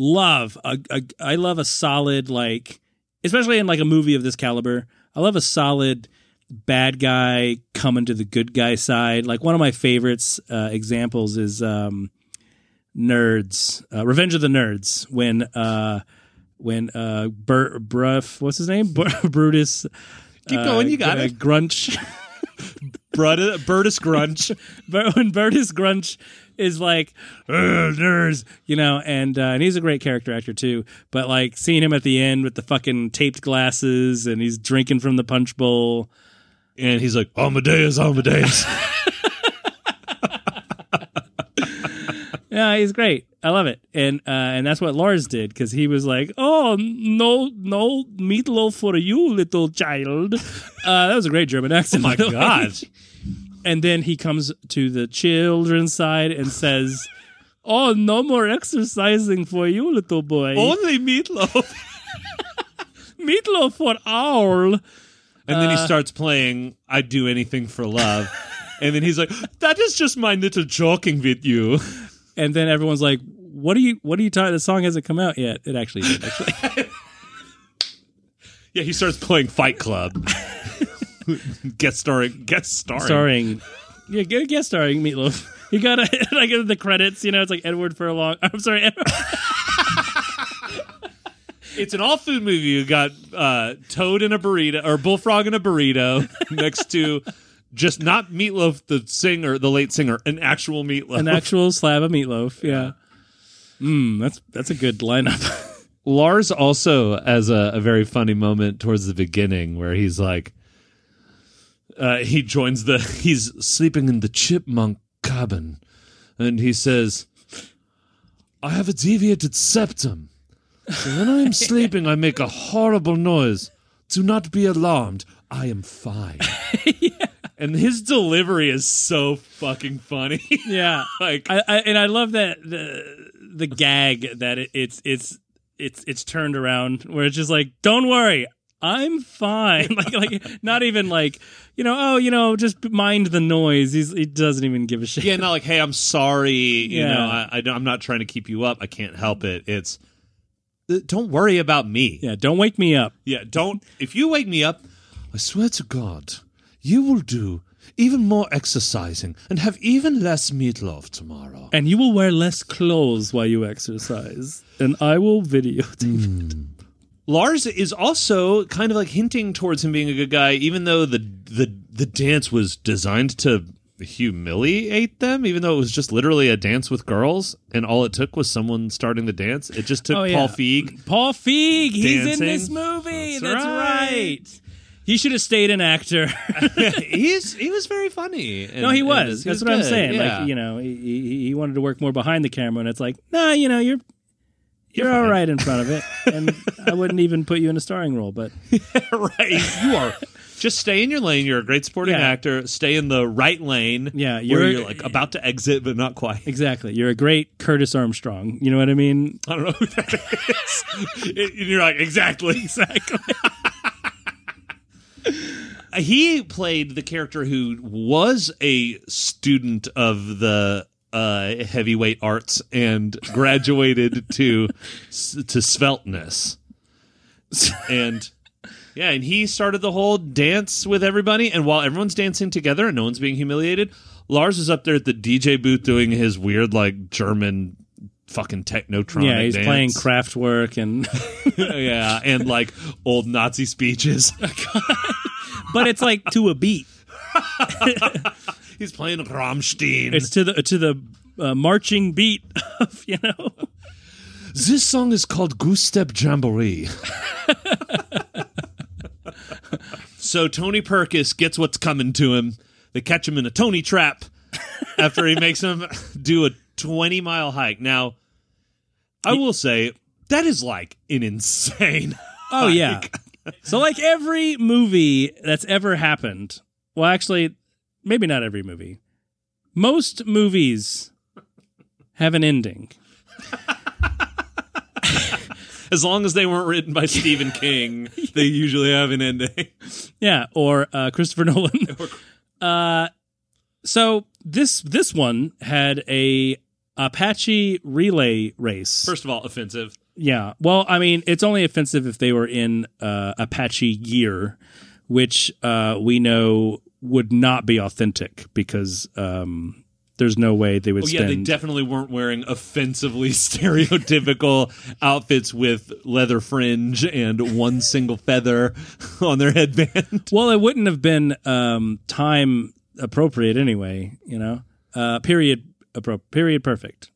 Love a, a, I love a solid, like, especially in like a movie of this caliber, I love a solid bad guy coming to the good guy side. Like one of my favorites uh, examples is um, Nerds, uh, Revenge of the Nerds, when uh, when uh, Bur- Bruff, what's his name, Bur- Brutus, keep going, uh, you got uh, it, Grunch, Brutus, Brutus Grunch, when Brutus Grunch is like, nerds, you know, and uh, and he's a great character actor too. But like seeing him at the end with the fucking taped glasses and he's drinking from the punch bowl, and he's like, Amadeus, Amadeus. Yeah, he's great. I love it, and uh, and that's what Lars did because he was like, oh no, no meatloaf for you, little child. Uh, that was a great German accent. Oh my god. And then he comes to the children's side and says, oh, no more exercising for you, little boy. Only meatloaf. Meatloaf for all. And uh, then he starts playing I'd Do Anything for Love. And then he's like, that is just my little joking with you. And then everyone's like, what are you, what are you talking? The song hasn't come out yet. It actually did, actually. Yeah, he starts playing Fight Club. Guest starring, guest starring, starring, yeah, guest starring Meatloaf. You gotta like the credits, you know. It's like Edward Furlong. I'm sorry, Edward. It's an all food movie. You got uh, Toad in a burrito or Bullfrog in a burrito next to just not Meatloaf, the singer, the late singer, an actual meatloaf, an actual slab of meatloaf. Yeah. Mm, that's that's a good lineup. Lars also has a, a very funny moment towards the beginning where he's like, uh, he joins the, he's sleeping in the chipmunk cabin, and he says, I have a deviated septum. So when I am sleeping, I make a horrible noise. Do not be alarmed. I am fine. Yeah. And his delivery is so fucking funny. Yeah, like I, I, and I love that the the gag that it, it's it's it's it's turned around where it's just like, don't worry, I'm fine. Like like not even like, you know, oh, you know, just mind the noise. He's, he doesn't even give a shit. Yeah, not like, hey, I'm sorry. You yeah. know, I, I I'm not trying to keep you up. I can't help it. It's don't worry about me. Yeah, don't wake me up. Yeah, don't. If you wake me up, I swear to God, you will do even more exercising and have even less meatloaf tomorrow. And you will wear less clothes while you exercise. And I will videotape mm. it. Lars is also kind of like hinting towards him being a good guy, even though the the the dance was designed to humiliate them, even though it was just literally a dance with girls, and all it took was someone starting the dance. It just took oh, yeah. Paul Feig. Paul Feig! Dancing. He's in this movie! That's, That's right! right. He should have stayed an actor. He's he was very funny. And, no, he was. He That's was what good. I'm saying. Yeah. Like, you know, he he wanted to work more behind the camera, and it's like, nah, you know, you're you're, you're all fine. right in front of it, and I wouldn't even put you in a starring role, but right, you are. Just stay in your lane. You're a great supporting yeah. actor. Stay in the right lane. Yeah, you're, where you're like about to exit, but not quite. Exactly. You're a great Curtis Armstrong. You know what I mean? I don't know who that is. it, you're like exactly, exactly. He played the character who was a student of the uh, heavyweight arts and graduated to to sveltness, and yeah, and he started the whole dance with everybody. And while everyone's dancing together and no one's being humiliated, Lars is up there at the D J booth doing his weird like German fucking technotronic. Yeah, he's dance. playing Kraftwerk and yeah, and like old Nazi speeches. But it's like to a beat. He's playing Rammstein. It's to the to the uh, marching beat of, you know. This song is called Goose Step Jamboree. So Tony Perkis gets what's coming to him. They catch him in a Tony trap after he makes him do a twenty mile hike. Now, I will say that is like an insane Oh hike. yeah. So like every movie that's ever happened, well, actually, maybe not every movie. Most movies have an ending. As long as they weren't written by Stephen King, they usually have an ending. Yeah, or uh, Christopher Nolan. Uh, so this this one had a Apache Relay race. First of all, offensive. Yeah. Well, I mean, it's only offensive if they were in uh, Apache gear, which uh, we know would not be authentic because um, there's no way they would oh, spend... Yeah, they definitely weren't wearing offensively stereotypical outfits with leather fringe and one single feather on their headband. Well, it wouldn't have been um, time appropriate anyway, you know? Uh, period appro- Period perfect.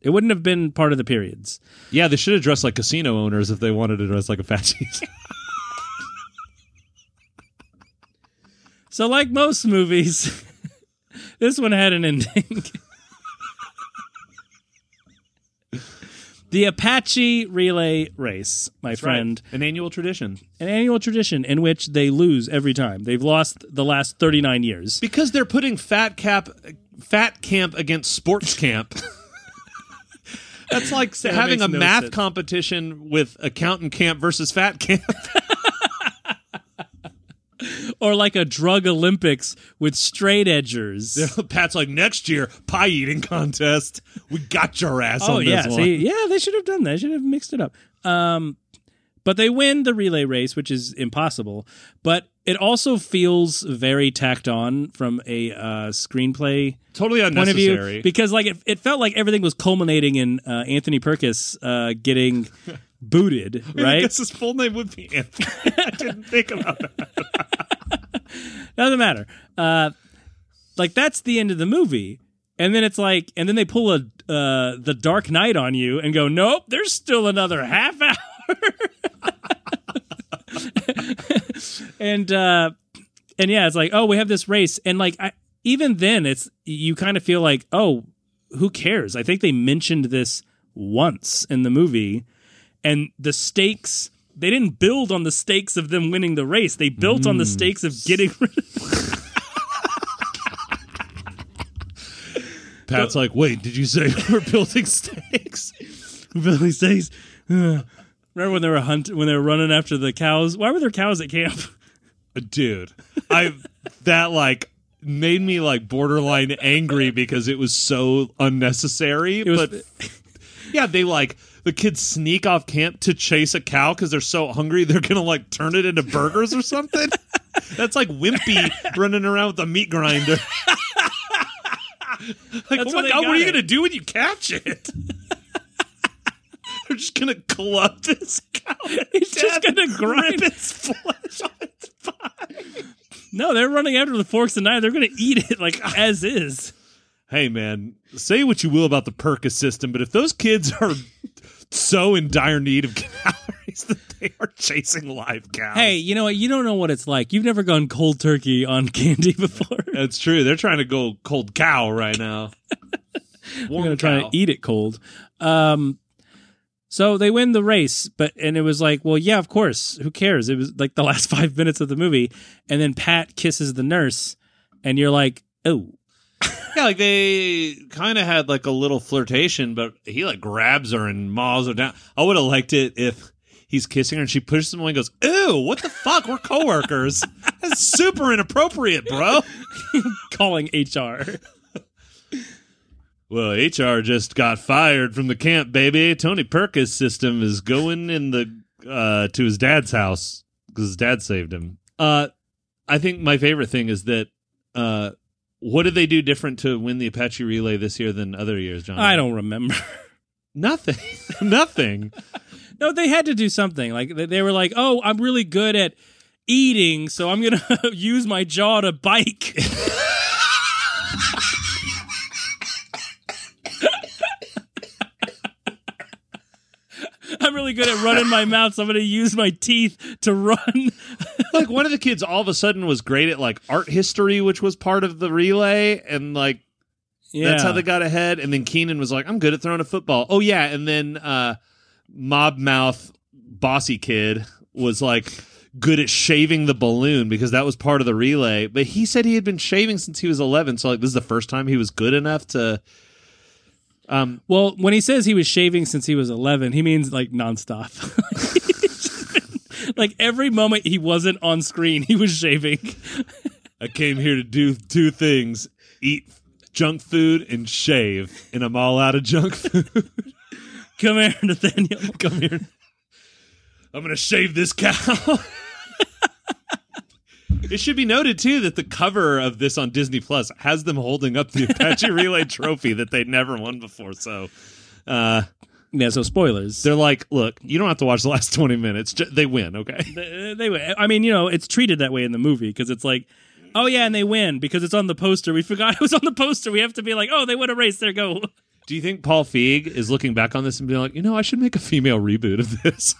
It wouldn't have been part of the periods. Yeah, they should have dressed like casino owners if they wanted to dress like Apaches. So like most movies, this one had an ending. The Apache Relay Race, my That's friend. Right. An annual tradition. An annual tradition in which they lose every time. They've lost the last thirty-nine years. Because they're putting fat cap, fat camp against sports camp. That's like that having a no math sense. competition with accountant camp versus fat camp. Or like a drug Olympics with straight edgers. Pat's like, next year, pie eating contest. We got your ass oh, on this yeah, one. See, yeah, they should have done that. They should have mixed it up. Um, but they win the relay race, which is impossible. But it also feels very tacked on from a uh, screenplay totally unnecessary point of view, because like it, it felt like everything was culminating in uh, Anthony Perkis uh, getting booted, right? I guess his full name would be Anthony. I didn't think about that. Doesn't matter. Uh, like that's the end of the movie, And then it's like, and then they pull a uh, the Dark Knight on you and go, nope, there's still another half hour. and uh, and yeah, it's like, oh, we have this race, and like, I, even then, it's you kind of feel like, oh, who cares? I think they mentioned this once in the movie, and the stakes. They didn't build on the stakes of them winning the race. They built mm. on the stakes of getting rid of... Pat's like, wait, did you say we're building stakes? We're building stakes. Remember when they were hunt- when they were running after the cows? Why were there cows at camp? Dude, I that like made me like borderline angry because it was so unnecessary. It was... But yeah, they like... The kids sneak off camp to chase a cow because they're so hungry they're gonna like turn it into burgers or something. That's like Wimpy running around with a meat grinder. Like, oh my god, what are you gonna do when you catch it? They're just gonna club this cow. It's just gonna grip its flesh off its body. No, they're running after the forks and knives. They're gonna eat it like as is. Hey man, say what you will about the Perkis system, but if those kids are so in dire need of calories that they are chasing live cows. Hey, you know what? You don't know what it's like. You've never gone cold turkey on candy before. That's true. They're trying to go cold cow right now. We're going to try to eat it cold. Um, so they win the race, but and it was like, well, yeah, of course. Who cares? It was like the last five minutes of the movie. And then Pat kisses the nurse, and you're like, oh. Yeah, like they kind of had like a little flirtation, but he like grabs her and maws her down. I would have liked it if he's kissing her and she pushes him away and goes, ew, what the fuck? We're coworkers. That's super inappropriate, bro. Calling H R. Well, H R just got fired from the camp, baby. Tony Perkis' system is going in the uh, to his dad's house because his dad saved him. Uh, I think my favorite thing is that... Uh, What did they do different to win the Apache Relay this year than other years, John? I don't remember. Nothing. Nothing. No, they had to do something. Like they were like, "Oh, I'm really good at eating, so I'm going to use my jaw to bike." I'm really good at running my mouth, so I'm going to use my teeth to run. Like, one of the kids all of a sudden was great at, like, art history, which was part of the relay, and, like, yeah. That's how they got ahead. And then Kenan was like, I'm good at throwing a football. Oh, yeah, and then uh, Mob Mouth Bossy Kid was, like, good at shaving the balloon because that was part of the relay. But he said he had been shaving since he was eleven, so, like, this is the first time he was good enough to... Um, well, when he says he was shaving since he was eleven, he means like nonstop. Been, like every moment he wasn't on screen, he was shaving. I came here to do two things, eat junk food and shave, and I'm all out of junk food. Come here, Nathaniel. Come here. I'm going to shave this cow. It should be noted, too, that the cover of this on Disney Plus has them holding up the Apache Relay trophy that they'd never won before. So, uh, yeah, so spoilers. They're like, look, you don't have to watch the last twenty minutes. Just, they win, okay? They, they win. I mean, you know, it's treated that way in the movie because it's like, oh, yeah, and they win because it's on the poster. We forgot it was on the poster. We have to be like, oh, they win a race. There go. Do you think Paul Feig is looking back on this and being like, you know, I should make a female reboot of this?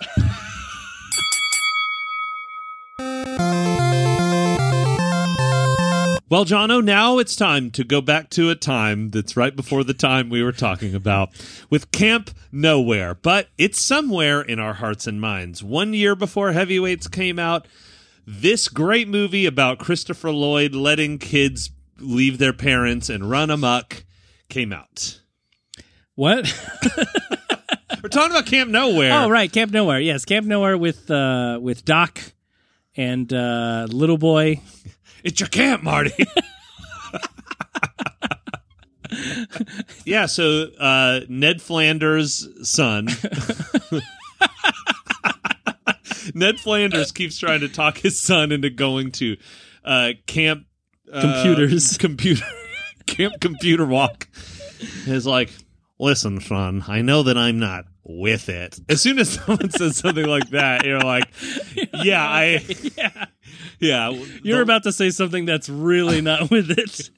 Well, Jono, now it's time to go back to a time that's right before the time we were talking about with Camp Nowhere, but it's somewhere in our hearts and minds. One year before Heavyweights came out, this great movie about Christopher Lloyd letting kids leave their parents and run amok came out. What? We're talking about Camp Nowhere. Oh, right. Camp Nowhere. Yes. Camp Nowhere with, uh, with Doc and uh, Little Boy. It's your camp, Marty. Yeah, so uh, Ned Flanders' son. Ned Flanders keeps trying to talk his son into going to uh, camp... Uh, Computers. Computer, camp Computer Walk. He's like, listen, son, I know that I'm not with it. As soon as someone says something like that, you're like, yeah, I... Yeah. Yeah, you're the, about to say something that's really not with it.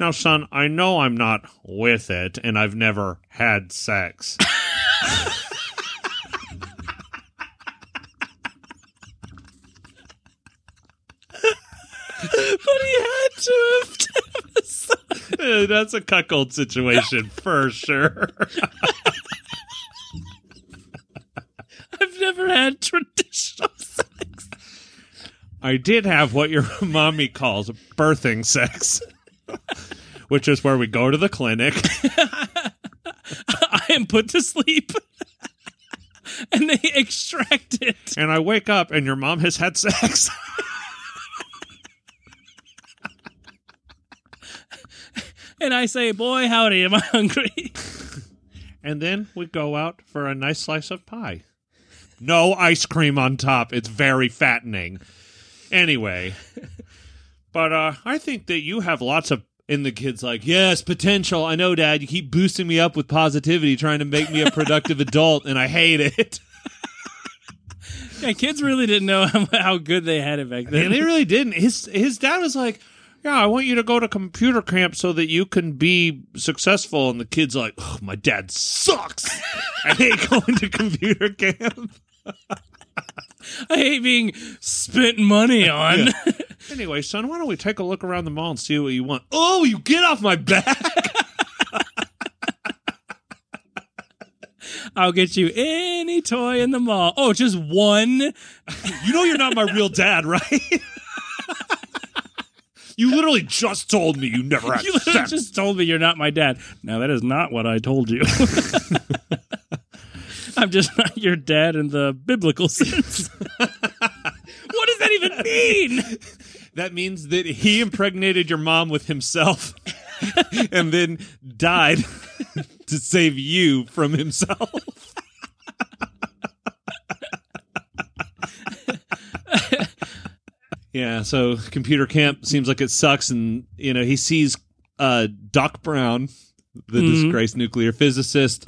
Now, son, I know I'm not with it, and I've never had sex. But he had to have done. That's a cuckold situation for sure. I've never had traditional sex. I did have what your mommy calls birthing sex, which is where we go to the clinic. I am put to sleep. And they extract it. And I wake up and your mom has had sex. And I say, boy, howdy, am I hungry? And then we go out for a nice slice of pie. No ice cream on top. It's very fattening. Anyway. But uh, I think that you have lots of, and the kid's like, yes, potential. I know, Dad. You keep boosting me up with positivity, trying to make me a productive adult, and I hate it. Yeah, kids really didn't know how, how good they had it back then. And they really didn't. His, his dad was like, yeah, I want you to go to computer camp so that you can be successful. And the kid's like, oh, my dad sucks. I hate going to computer camp. I hate being spent money on. Yeah. Anyway, son, why don't we take a look around the mall and see what you want? Oh, you get off my back. I'll get you any toy in the mall. Oh, just one? You know you're not my real dad, right? You literally just told me you never had sex. You literally sex. just told me you're not my dad. Now, that is not what I told you. I'm just not your dad in the biblical sense. What does that even mean? That means that he impregnated your mom with himself and then died to save you from himself. Yeah, so computer camp seems like it sucks, and you know he sees uh, Doc Brown, the mm-hmm. disgraced nuclear physicist,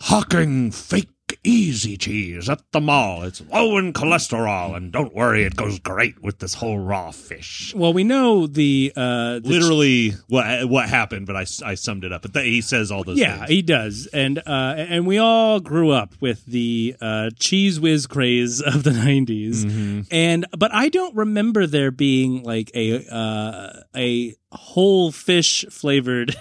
hawking fake easy cheese at the mall. It's low in cholesterol, and don't worry, it goes great with this whole raw fish. Well, we know the... Uh, the Literally ch- what what happened, but I, I summed it up. But th- he says all those yeah, things. Yeah, he does. And uh, and we all grew up with the uh, cheese whiz craze of the nineties. Mm-hmm. And But I don't remember there being like a uh, a... whole fish flavored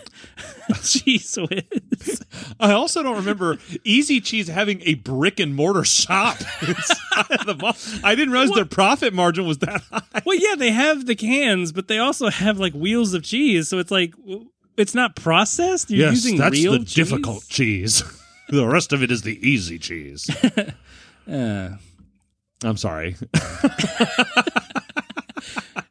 cheese whiz. I also don't remember Easy Cheese having a brick and mortar shop inside of the mall. I didn't realize what? Their profit margin was that high. Well, yeah, they have the cans, but they also have like wheels of cheese. So it's like, it's not processed. You're yes, using that's real the cheese? Difficult cheese. The rest of it is the easy cheese. uh. I'm sorry.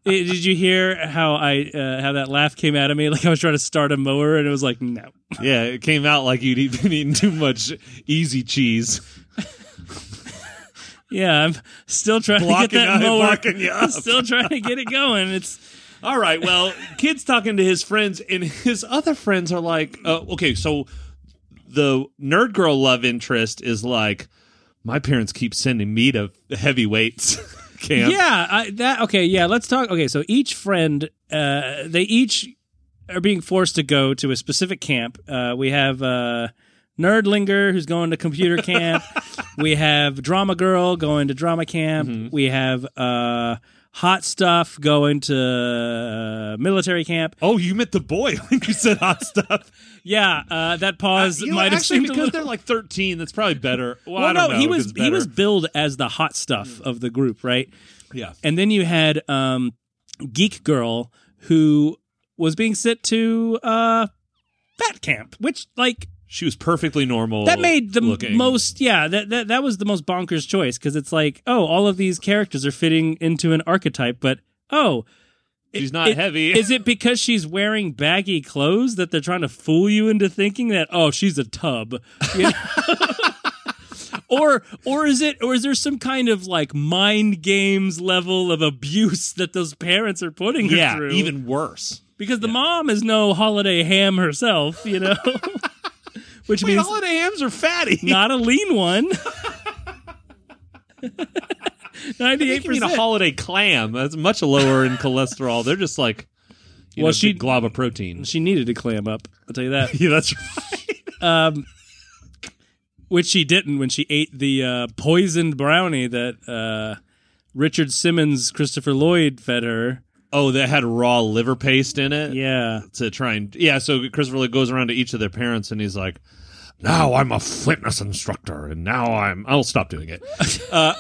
Did you hear how I uh, how that laugh came out of me? Like I was trying to start a mower, and it was like, no. Yeah, it came out like you'd been eating too much easy cheese. Yeah, I'm still trying blocking to get that up, mower. Blocking you up. Still trying to get it going. It's all right. Well, kid's talking to his friends, and his other friends are like, uh, okay, so the nerd girl love interest is like, my parents keep sending me to Heavyweights. Camp. Yeah, I, that okay. Yeah, let's talk. Okay, so each friend, uh, they each are being forced to go to a specific camp. Uh, we have uh, Nerdlinger who's going to computer camp. We have Drama Girl going to drama camp. Mm-hmm. We have uh, Hot Stuff going to uh, military camp. Oh, you meant the boy when you said Hot Stuff. Yeah, uh, that pause uh, you know, might have actually because little... they're like thirteen. That's probably better. Well, well I don't no, know he was he was billed as the Hot Stuff of the group, right? Yeah, and then you had um, Geek Girl who was being sent to uh, Bat Camp, which like she was perfectly normal. That made the looking. most yeah that, that that was the most bonkers choice because it's like oh all of these characters are fitting into an archetype, but oh. She's not it, heavy. Is it because she's wearing baggy clothes that they're trying to fool you into thinking that, oh, she's a tub? You know? Or or is it or is there some kind of like mind games level of abuse that those parents are putting her yeah, through? Yeah, even worse. Because the yeah. mom is no holiday ham herself, you know? Which Wait, means holiday hams are fatty. Not a lean one. ninety-eight percent. I think you mean a holiday clam. That's much lower in cholesterol. They're just like, you well, know, she, the glob of protein. She needed to clam up, I'll tell you that. Yeah, that's right. Um, which she didn't when she ate the uh, poisoned brownie that uh, Richard Simmons, Christopher Lloyd fed her. Oh, that had raw liver paste in it? Yeah. To try and... Yeah, so Christopher Lloyd goes around to each of their parents and he's like, now I'm a fitness instructor, and now I'm... I'll stop doing it. Uh,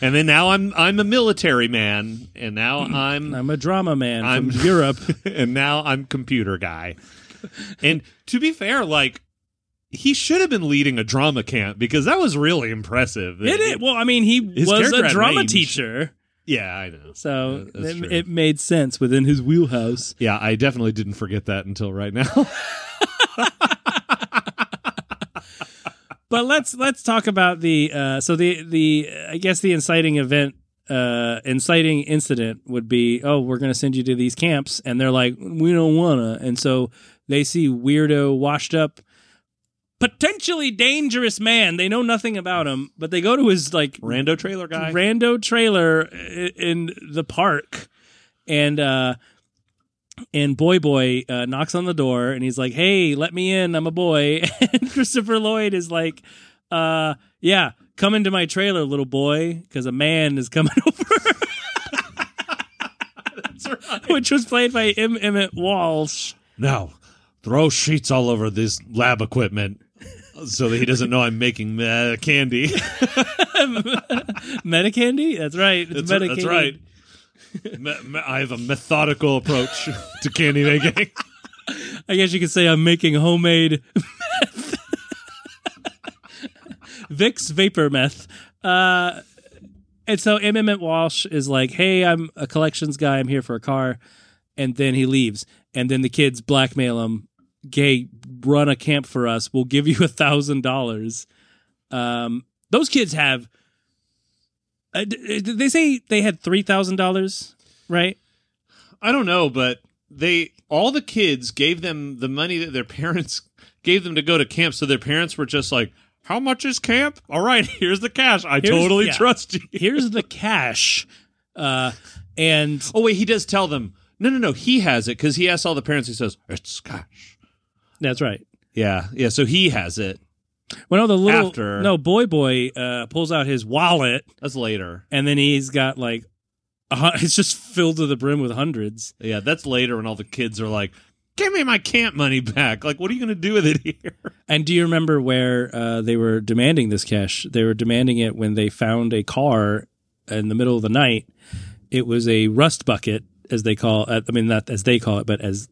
and then now I'm I'm a military man, and now I'm... I'm a drama man I'm, from Europe. And now I'm computer guy. And to be fair, like, he should have been leading a drama camp, because that was really impressive. It, it, it Well, I mean, he was a drama range. teacher. Yeah, I know. So yeah, it, it made sense within his wheelhouse. Yeah, I definitely didn't forget that until right now. But let's let's talk about the uh, so the the I guess the inciting event uh, inciting incident would be, oh, we're going to send you to these camps, and they're like, we don't wanna, and so they see weirdo, washed up, potentially dangerous man. They know nothing about him, but they go to his like rando trailer guy, rando trailer in the park, and uh, and boy boy uh, knocks on the door, and he's like, "Hey, let me in. I'm a boy." And Christopher Lloyd is like, uh, "Yeah, come into my trailer, little boy, because a man is coming over." That's right. Which was played by M. Emmett Walsh. No, throw sheets all over this lab equipment. So that he doesn't know I'm making meta candy. Meta candy? That's right. It's that's, meta that's candy. Right. Me- me- I have a methodical approach to candy making. I guess you could say I'm making homemade meth. Vicks Vapor Meth. Uh, and so M. Emmett Walsh is like, hey, I'm a collections guy. I'm here for a car. And then he leaves. And then the kids blackmail him. Gay, run a camp for us. We'll give you a thousand dollars. Um, those kids have. Uh, did they say they had three thousand dollars? Right? I don't know, but they all the kids gave them the money that their parents gave them to go to camp. So their parents were just like, "How much is camp? All right, here's the cash. I here's, totally yeah. trust you. Here's the cash." Uh, and oh wait, he does tell them. No, no, no. He has it because he asks all the parents. He says, "It's cash." That's right. Yeah, yeah. So he has it. Well, no, the little After, no boy boy uh, pulls out his wallet. That's later, and then he's got like a, it's just filled to the brim with hundreds. Yeah, that's later when all the kids are like, "Give me my camp money back!" Like, what are you going to do with it here? And do you remember where uh, they were demanding this cash? They were demanding it when they found a car in the middle of the night. It was a rust bucket, as they call. I mean, not as they call it, but as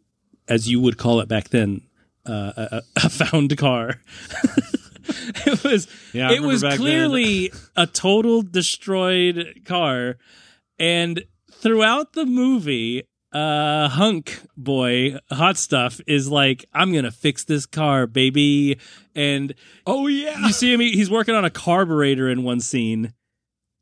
as you would call it back then. Uh, a, a found car. It was yeah, it was clearly a total destroyed car, and throughout the movie, uh, Hunk Boy Hot Stuff is like, "I'm gonna fix this car, baby." And oh yeah, you see him; he, he's working on a carburetor in one scene,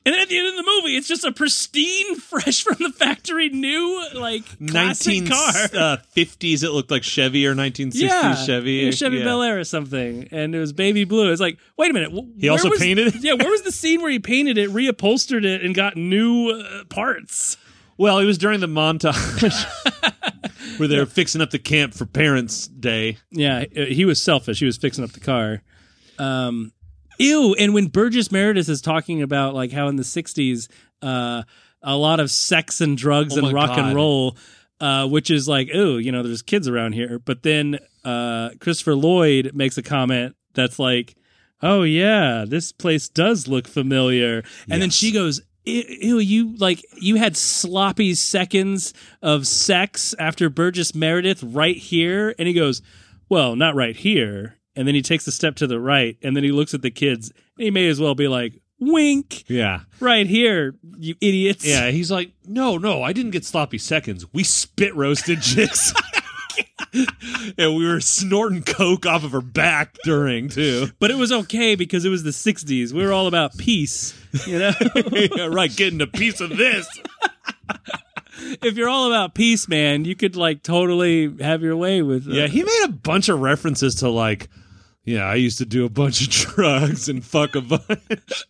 and at the end of the movie, it's just a pristine, fresh from the factory, new like classic nineteen, car. Uh, fifties, it looked like Chevy or nineteen sixties yeah, Chevy, or Chevy yeah. Bel Air or something, and it was baby blue. It's like, wait a minute, wh- he also was, painted it. Yeah, where was the scene where he painted it, reupholstered it, and got new uh, parts? Well, it was during the montage where they were fixing up the camp for Parents' Day. Yeah, he was selfish. He was fixing up the car. Um. Ew, and when Burgess Meredith is talking about like how in the sixties uh, a lot of sex and drugs oh and rock God. and roll, uh, which is like, ew, you know, there's kids around here. But then uh, Christopher Lloyd makes a comment that's like, oh, yeah, this place does look familiar. And yes. then she goes, ew, you like you had sloppy seconds of sex after Burgess Meredith right here. And he goes, well, not right here. And then he takes a step to the right, and then he looks at the kids. And he may as well be like, wink. Yeah. Right here, you idiots. Yeah, he's like, no, no, I didn't get sloppy seconds. We spit roasted chicks. And we were snorting coke off of her back during, too. But it was okay because it was the sixties. We were all about peace, you know? Yeah, right, getting a piece of this. If you're all about peace, man, you could, like, totally have your way with... Uh, yeah, he made a bunch of references to, like... Yeah, I used to do a bunch of drugs and fuck a bunch.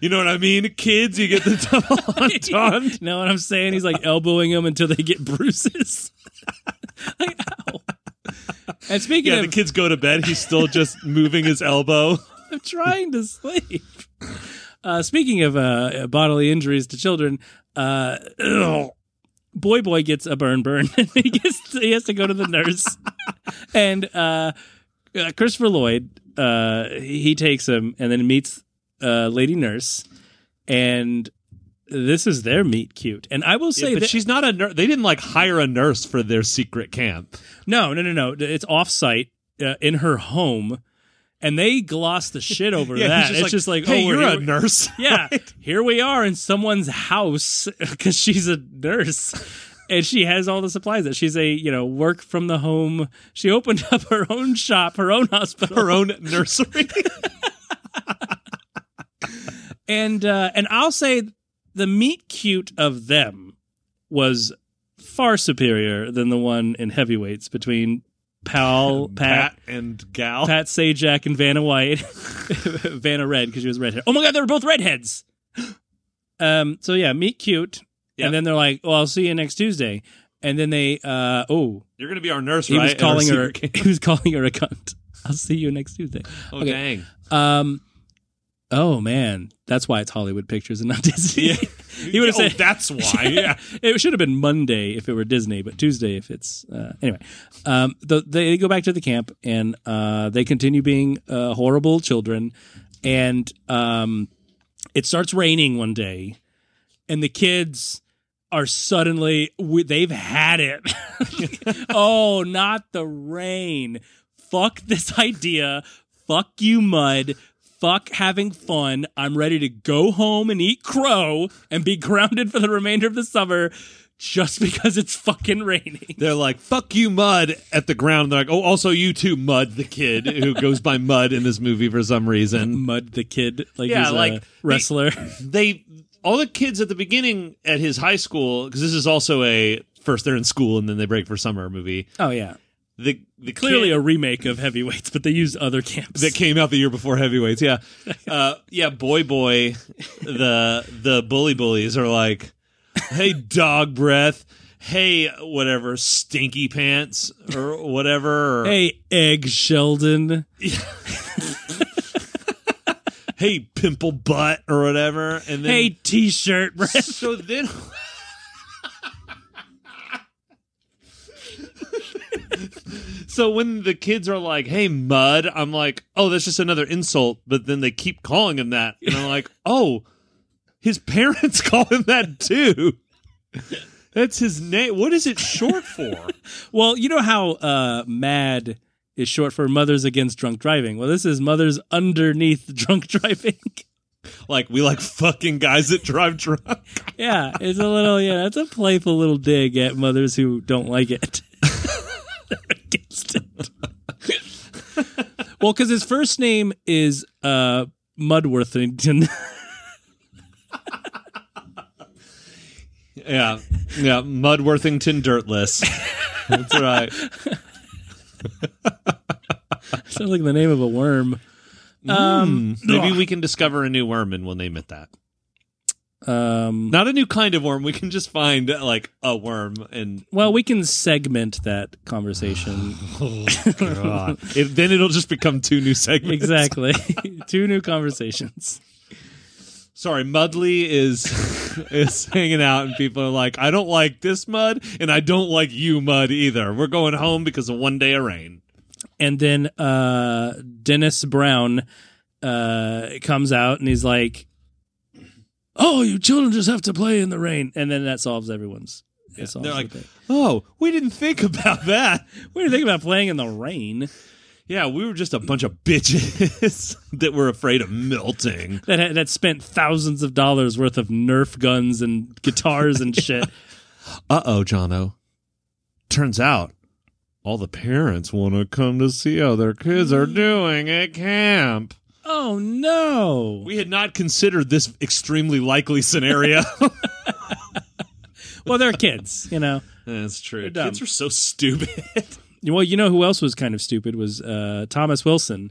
You know what I mean? Kids, you get the double entendre. You know what I'm saying? He's like elbowing them until they get bruises. Like, ow. And speaking yeah, of... Yeah, the kids go to bed. He's still just moving his elbow. I'm trying to sleep. Uh, speaking of uh, bodily injuries to children, uh, ugh, Boy Boy gets a burn burn. he, gets to, he has to go to the nurse. And uh, Christopher Lloyd, uh, he takes him and then meets uh, Lady Nurse. And this is their meet cute. And I will say yeah, but that... she's not a nurse. They didn't, like, hire a nurse for their secret camp. No, no, no, no. It's off-site uh, in her home. And they gloss the shit over yeah, that. Just it's like, just like, hey, oh, you're a we, nurse. Yeah, right? Here we are in someone's house because she's a nurse, and she has all the supplies. That she's a you know work from the home. She opened up her own shop, her own hospital, her own nursery. and uh, and I'll say the meet cute of them was far superior than the one in Heavyweights between. Pal, Pat, Pat, and Gal. Pat Sajak and Vanna White. Vanna Red, because she was redhead. Oh my God, they were both redheads. um. So yeah, meet cute. Yep. And then they're like, well, I'll see you next Tuesday. And then they, uh, oh. You're going to be our nurse, he right? Was calling her, he was calling her a cunt. I'll see you next Tuesday. Oh, okay. Dang. Um. Oh, man. That's why it's Hollywood Pictures and not Disney. Yeah. He would have oh, said, that's why. Yeah. It should have been Monday if it were Disney, but Tuesday if it's... Uh, anyway, um, the, they go back to the camp, and uh, they continue being uh, horrible children. And um, it starts raining one day, and the kids are suddenly... They've had it. Oh, not the rain. Fuck this idea. Fuck you, mud. Fuck having fun. I'm ready to go home and eat crow and be grounded for the remainder of the summer just because it's fucking raining. They're like, fuck you, mud, at the ground. They're like, oh, also you too, Mud the Kid, who goes by Mud in this movie for some reason. Mud the Kid, like yeah, he's like a wrestler. They, they, all the kids at the beginning at his high school, because this is also a first they're in school and then they break for summer movie. Oh, yeah. The, the Clearly kid, a remake of Heavyweights, but they used other camps that came out the year before Heavyweights. Yeah, uh, yeah. Boy, boy, the the bully bullies are like, hey, dog breath, hey, whatever, stinky pants or whatever. Or, hey, Egg Sheldon. Hey, pimple butt or whatever. And then, hey, t-shirt breath. So then. So when the kids are like, hey, Mud, I'm like, oh, that's just another insult. But then they keep calling him that. And I'm like, oh, his parents call him that, too. That's his name. What is it short for? Well, you know how uh, MAD is short for Mothers Against Drunk Driving. Well, this is Mothers Underneath Drunk Driving. Like, we like fucking guys that drive drunk. Yeah, it's a little, yeah, it's a playful little dig at mothers who don't like it. Against it. Well, because his first name is uh, Mudworthington. yeah, yeah, Mudworthington Dirtless. That's right. Sounds like the name of a worm. Um, mm. Maybe we can discover a new worm and we'll name it that. Um, Not a new kind of worm. We can just find like a worm, and well, we can segment that conversation. Oh, God. it, then it'll just become two new segments. Exactly, two new conversations. Sorry, Mudley is is hanging out, and people are like, "I don't like this Mud, and I don't like you Mud either. We're going home because of one day of rain." And then uh, Dennis Brown uh, comes out, and he's like. Oh, you children just have to play in the rain. And then that solves everyone's. Yeah. Solves They're like, the oh, we didn't think about that. We didn't think about playing in the rain. Yeah, we were just a bunch of bitches that were afraid of melting. That had, that spent thousands of dollars worth of Nerf guns and guitars and shit. Uh-oh, Jono. Turns out all the parents want to come to see how their kids are doing at camp. Oh, no. We had not considered this extremely likely scenario. Well, they're kids, you know. That's true. Kids are so stupid. Well, you know who else was kind of stupid was uh, Thomas Wilson.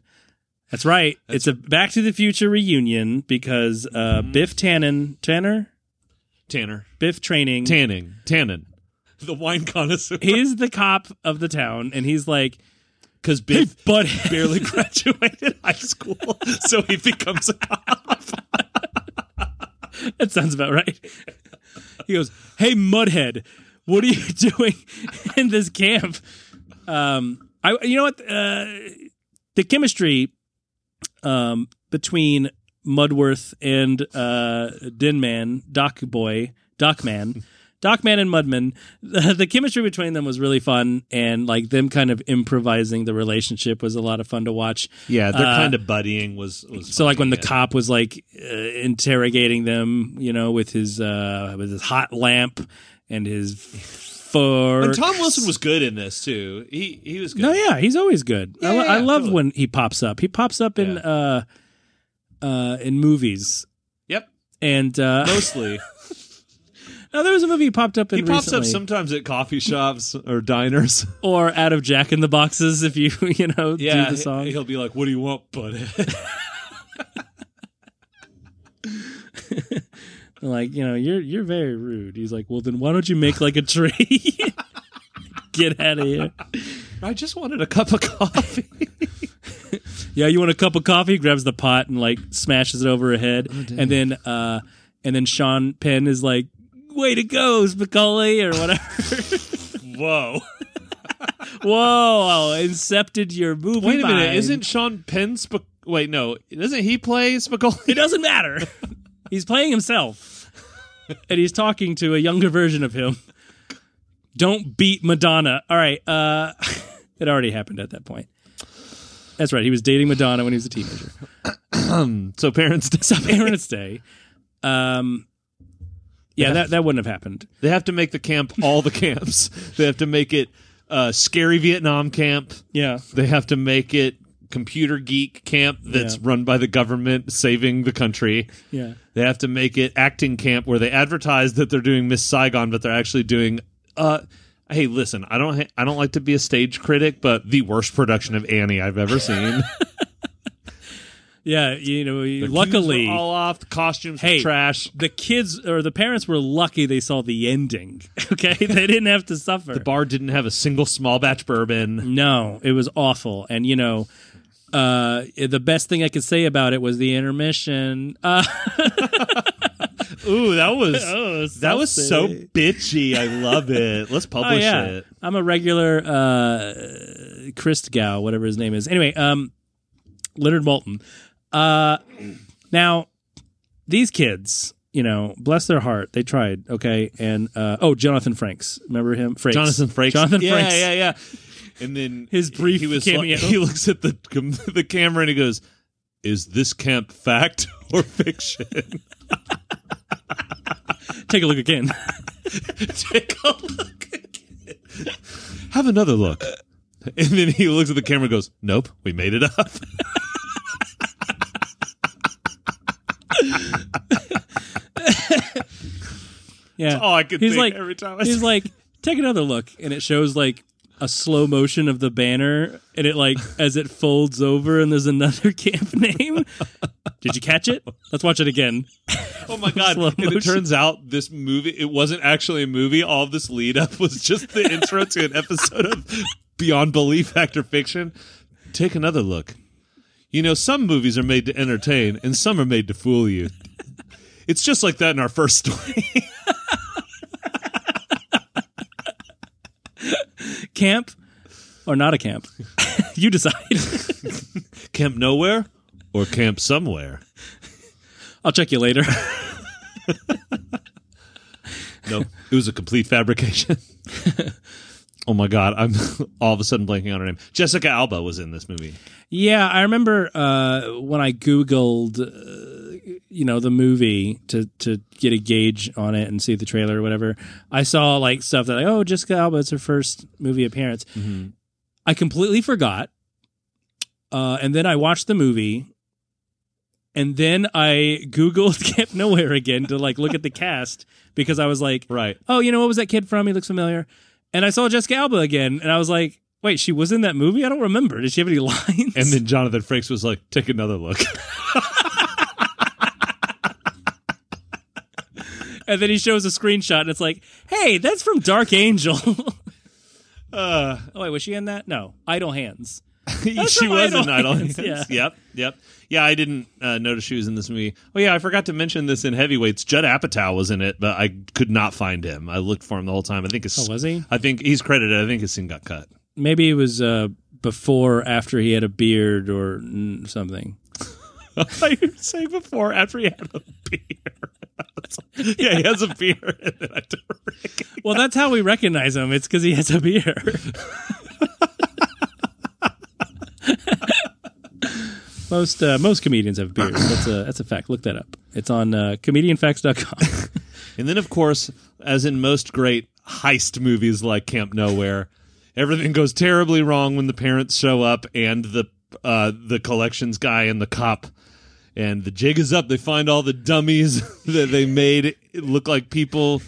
That's right. That's it's a Back to the Future reunion because uh, mm-hmm. Biff Tannen, Tanner? Tanner. Biff Training. Tanning. Tannen. The wine connoisseur. He's the cop of the town, and he's like... Because Biff but barely graduated high school, so he becomes a cop. That sounds about right. He goes, hey, Mudhead, what are you doing in this camp? Um, I, you know what? Uh, the chemistry um, between Mudworth and uh, Denman, Doc Boy, Docman, Docman and Mudman, the, the chemistry between them was really fun, and like them kind of improvising the relationship was a lot of fun to watch. Yeah, their uh, kind of buddying was, was so like when the it. cop was like uh, interrogating them, you know, with his uh, with his hot lamp and his fork. And Tom Wilson was good in this too. He he was good. No, yeah, he's always good. Yeah, I, yeah, I love totally. when he pops up. He pops up in yeah. uh, uh, in movies. Yep, and uh, mostly. No, there was a movie he popped up in recently. He pops recently. up sometimes at coffee shops or diners. Or out of Jack in the Boxes if you, you know, yeah, do the song. He'll be like, what do you want, buddy? Like, you know, you're you're very rude. He's like, well, then why don't you make like a tree? Get out of here. I just wanted a cup of coffee. Yeah, you want a cup of coffee? He grabs the pot and like smashes it over her head. Oh, and then, uh, and then Sean Penn is like, way to go, Spicoli, or whatever. Whoa. Whoa, I incepted your movie. Wait a mind. minute, isn't Sean Penn Spic- Wait, no, doesn't he play Spicoli? It doesn't matter. He's playing himself. And he's talking to a younger version of him. Don't beat Madonna. All right, uh, it already happened at that point. That's right, he was dating Madonna when he was a teenager. So Parents' Day. So Parents' Day. Um... Yeah, that, that wouldn't have happened. They have to make the camp all the camps. They have to make it uh, Scary Vietnam Camp. Yeah. They have to make it Computer Geek Camp that's yeah. run by the government saving the country. Yeah. They have to make it Acting Camp where they advertise that they're doing Miss Saigon, but they're actually doing... Uh, hey, listen, I don't ha- I don't like to be a stage critic, but the worst production of Annie I've ever seen. Yeah, you know, the luckily... The all off, the costumes hey, were trash. The kids, or the parents were lucky they saw the ending, okay? They didn't have to suffer. The bar didn't have a single small batch bourbon. No, it was awful. And, you know, uh, the best thing I could say about it was the intermission. Uh- Ooh, that was oh, that was so bitchy. I love it. Let's publish oh, yeah. it. I'm a regular uh, Christgau, whatever his name is. Anyway, um, Leonard Maltin. Uh, now, these kids, you know, bless their heart, they tried, okay? And, uh, oh, Jonathan Frakes. Remember him? Frakes. Jonathan Frakes. Jonathan Frakes. Yeah, yeah, yeah. And then his brief he was cameo. Like, he looks at the, the camera and he goes, is this camp fact or fiction? Take a look again. Take a look again. Have another look. And then he looks at the camera and goes, nope, we made it up. Yeah. Oh, I could he's think like, every time I He's see. like, take another look, and it shows like a slow motion of the banner, and it like as it folds over and there's another camp name. Did you catch it? Let's watch it again. Oh my god. And it turns out this movie, it wasn't actually a movie. All this lead up was just the intro to an episode of Beyond Belief Factor Fiction. Take another look. You know, some movies are made to entertain and some are made to fool you. It's just like that in our first story. Camp or not a camp? You decide. Camp Nowhere or Camp Somewhere? I'll check you later. No, it was a complete fabrication. Oh my God, I'm all of a sudden blanking on her name. Jessica Alba was in this movie. Yeah, I remember uh, when I Googled, uh, you know, the movie to, to get a gauge on it and see the trailer or whatever. I saw like stuff that, like, oh, Jessica Alba, it's her first movie appearance. Mm-hmm. I completely forgot. Uh, and then I watched the movie. And then I Googled Camp Nowhere again to like look at the cast because I was like, right. Oh, you know, what was that kid from? He looks familiar. And I saw Jessica Alba again, and I was like, wait, she was in that movie? I don't remember. Did she have any lines? And then Jonathan Frakes was like, take another look. And then he shows a screenshot, and it's like, hey, that's from Dark Angel. uh, oh, wait, was she in that? No. Idle Hands. She was in Idle Hands. Yeah. Yep, yep. Yeah, I didn't uh, notice she was in this movie. Oh, yeah, I forgot to mention this in Heavyweights. Judd Apatow was in it, but I could not find him. I looked for him the whole time. I think his, oh, was he? I think he's credited. I think his scene got cut. Maybe it was uh, before, after he had a beard or something. I would say before, after he had a beard. Yeah, he has a beard. And then I don't recognize. Well, that's how we recognize him. It's because he has a beard. Most uh, most comedians have beards. That's a that's a fact. Look that up. It's on uh, comedian facts dot com. And then, of course, as in most great heist movies like Camp Nowhere, everything goes terribly wrong when the parents show up and the uh, the collections guy and the cop. And the jig is up. They find all the dummies that they made look like people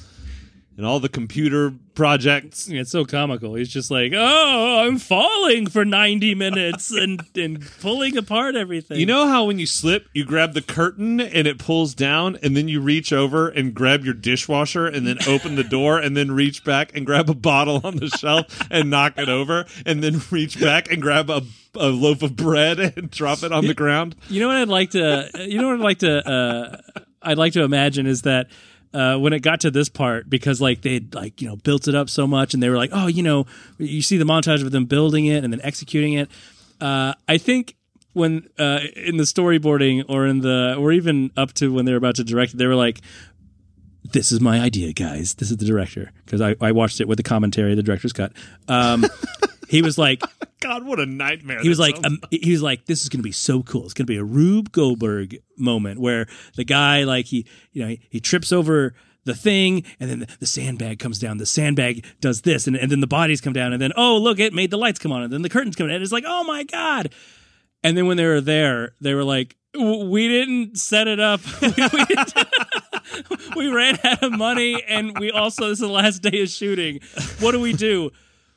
and all the computer projects. It's so comical. He's just like, oh, I'm falling for ninety minutes and, and pulling apart everything. You know how when you slip, you grab the curtain and it pulls down, and then you reach over and grab your dishwasher and then open the door and then reach back and grab a bottle on the shelf and knock it over and then reach back and grab a, a loaf of bread and drop it on the ground? You know what I'd like to, you know what I'd like to, uh, I'd like to imagine is that Uh, when it got to this part, because like they'd like, you know, built it up so much and they were like, oh, you know, you see the montage of them building it and then executing it. Uh, I think when uh, in the storyboarding or in the or even up to when they were about to direct it, they were like, this is my idea, guys. This is the director. Because I, I watched it with the commentary, the director's cut. Um, he was like, God, what a nightmare. He was like, um, he was like, this is going to be so cool. It's going to be a Rube Goldberg moment where the guy, like he, you know, he, he trips over the thing and then the, the sandbag comes down. The sandbag does this and, and then the bodies come down and then, oh, look, it made the lights come on and then the curtains come down. And it's like, oh, my God. And then when they were there, they were like, we didn't set it up. we, didn't. We ran out of money. And we also, this is the last day of shooting. What do we do?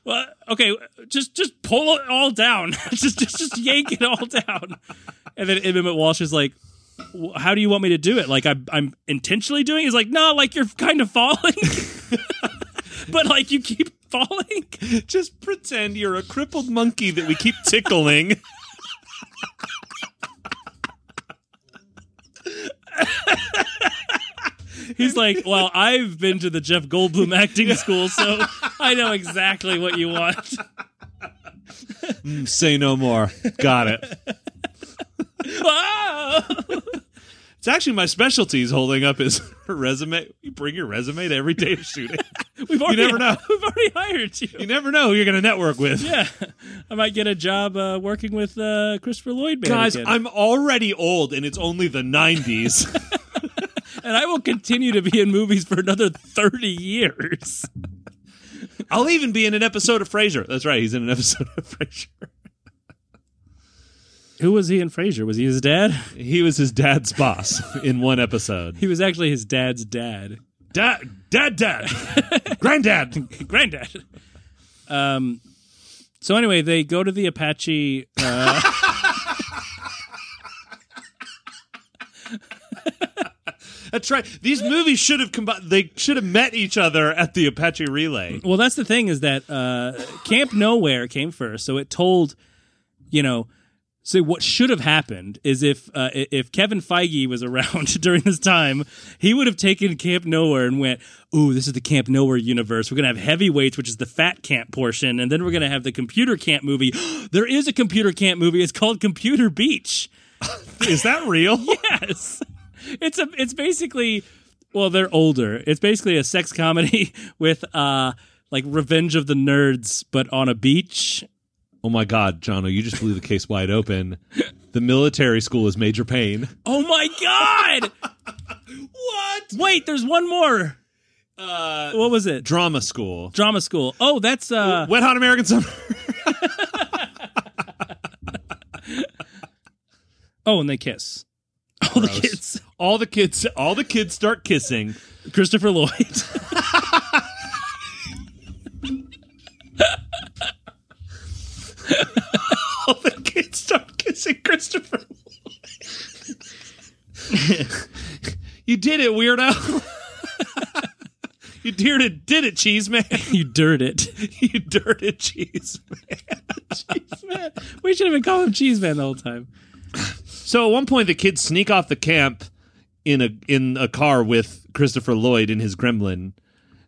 Well, okay, just just pull it all down. just just just yank it all down. And then M. Emmett Walsh is like, how do you want me to do it? Like, I'm, I'm intentionally doing it? He's like, no, like, you're kind of falling. But, like, you keep falling. Just pretend you're a crippled monkey that we keep tickling. He's like, well, I've been to the Jeff Goldblum acting school, so I know exactly what you want. Mm, say no more. Got it. Wow. It's actually my specialty is holding up his resume. You bring your resume to every day of shooting. We've already, you never know. We've already hired you. You never know who you're going to network with. Yeah. I might get a job uh, working with uh, Christopher Lloyd. Guys, again. I'm already old, and it's only the nineties. And I will continue to be in movies for another thirty years. I'll even be in an episode of Frasier. That's right. He's in an episode of Frasier. Who was he in Frasier? Was he his dad? He was his dad's boss in one episode. He was actually his dad's dad. Dad, dad, dad. Granddad. Granddad. Um. So anyway, they go to the Apache... Uh, That's right. These movies should have combined. They should have met each other at the Apache Relay. Well, that's the thing is that uh, Camp Nowhere came first, so it told, you know, so what should have happened is if uh, if Kevin Feige was around during this time, he would have taken Camp Nowhere and went, "Ooh, this is the Camp Nowhere universe. We're gonna have Heavyweights, which is the fat camp portion, and then we're gonna have the computer camp movie. There is a computer camp movie. It's called Computer Beach. Is that real? Yes." It's a. It's basically, well, they're older. It's basically a sex comedy with, uh, like, Revenge of the Nerds, but on a beach. Oh my God, Jono, you just blew the case wide open. The military school is Major Payne. Oh my God! What? Wait, there's one more. Uh, what was it? Drama school. Drama school. Oh, that's uh, Wet Hot American Summer. Oh, and they kiss. All Gross. the kids, all the kids, all the kids start kissing. Christopher Lloyd. Christopher Lloyd. You did it, weirdo. You did it, did it, cheese man. You dirt it. You dirt it, cheese man. Cheese man. We should have been calling him cheese man the whole time. So at one point, the kids sneak off the camp in a in a car with Christopher Lloyd in his gremlin.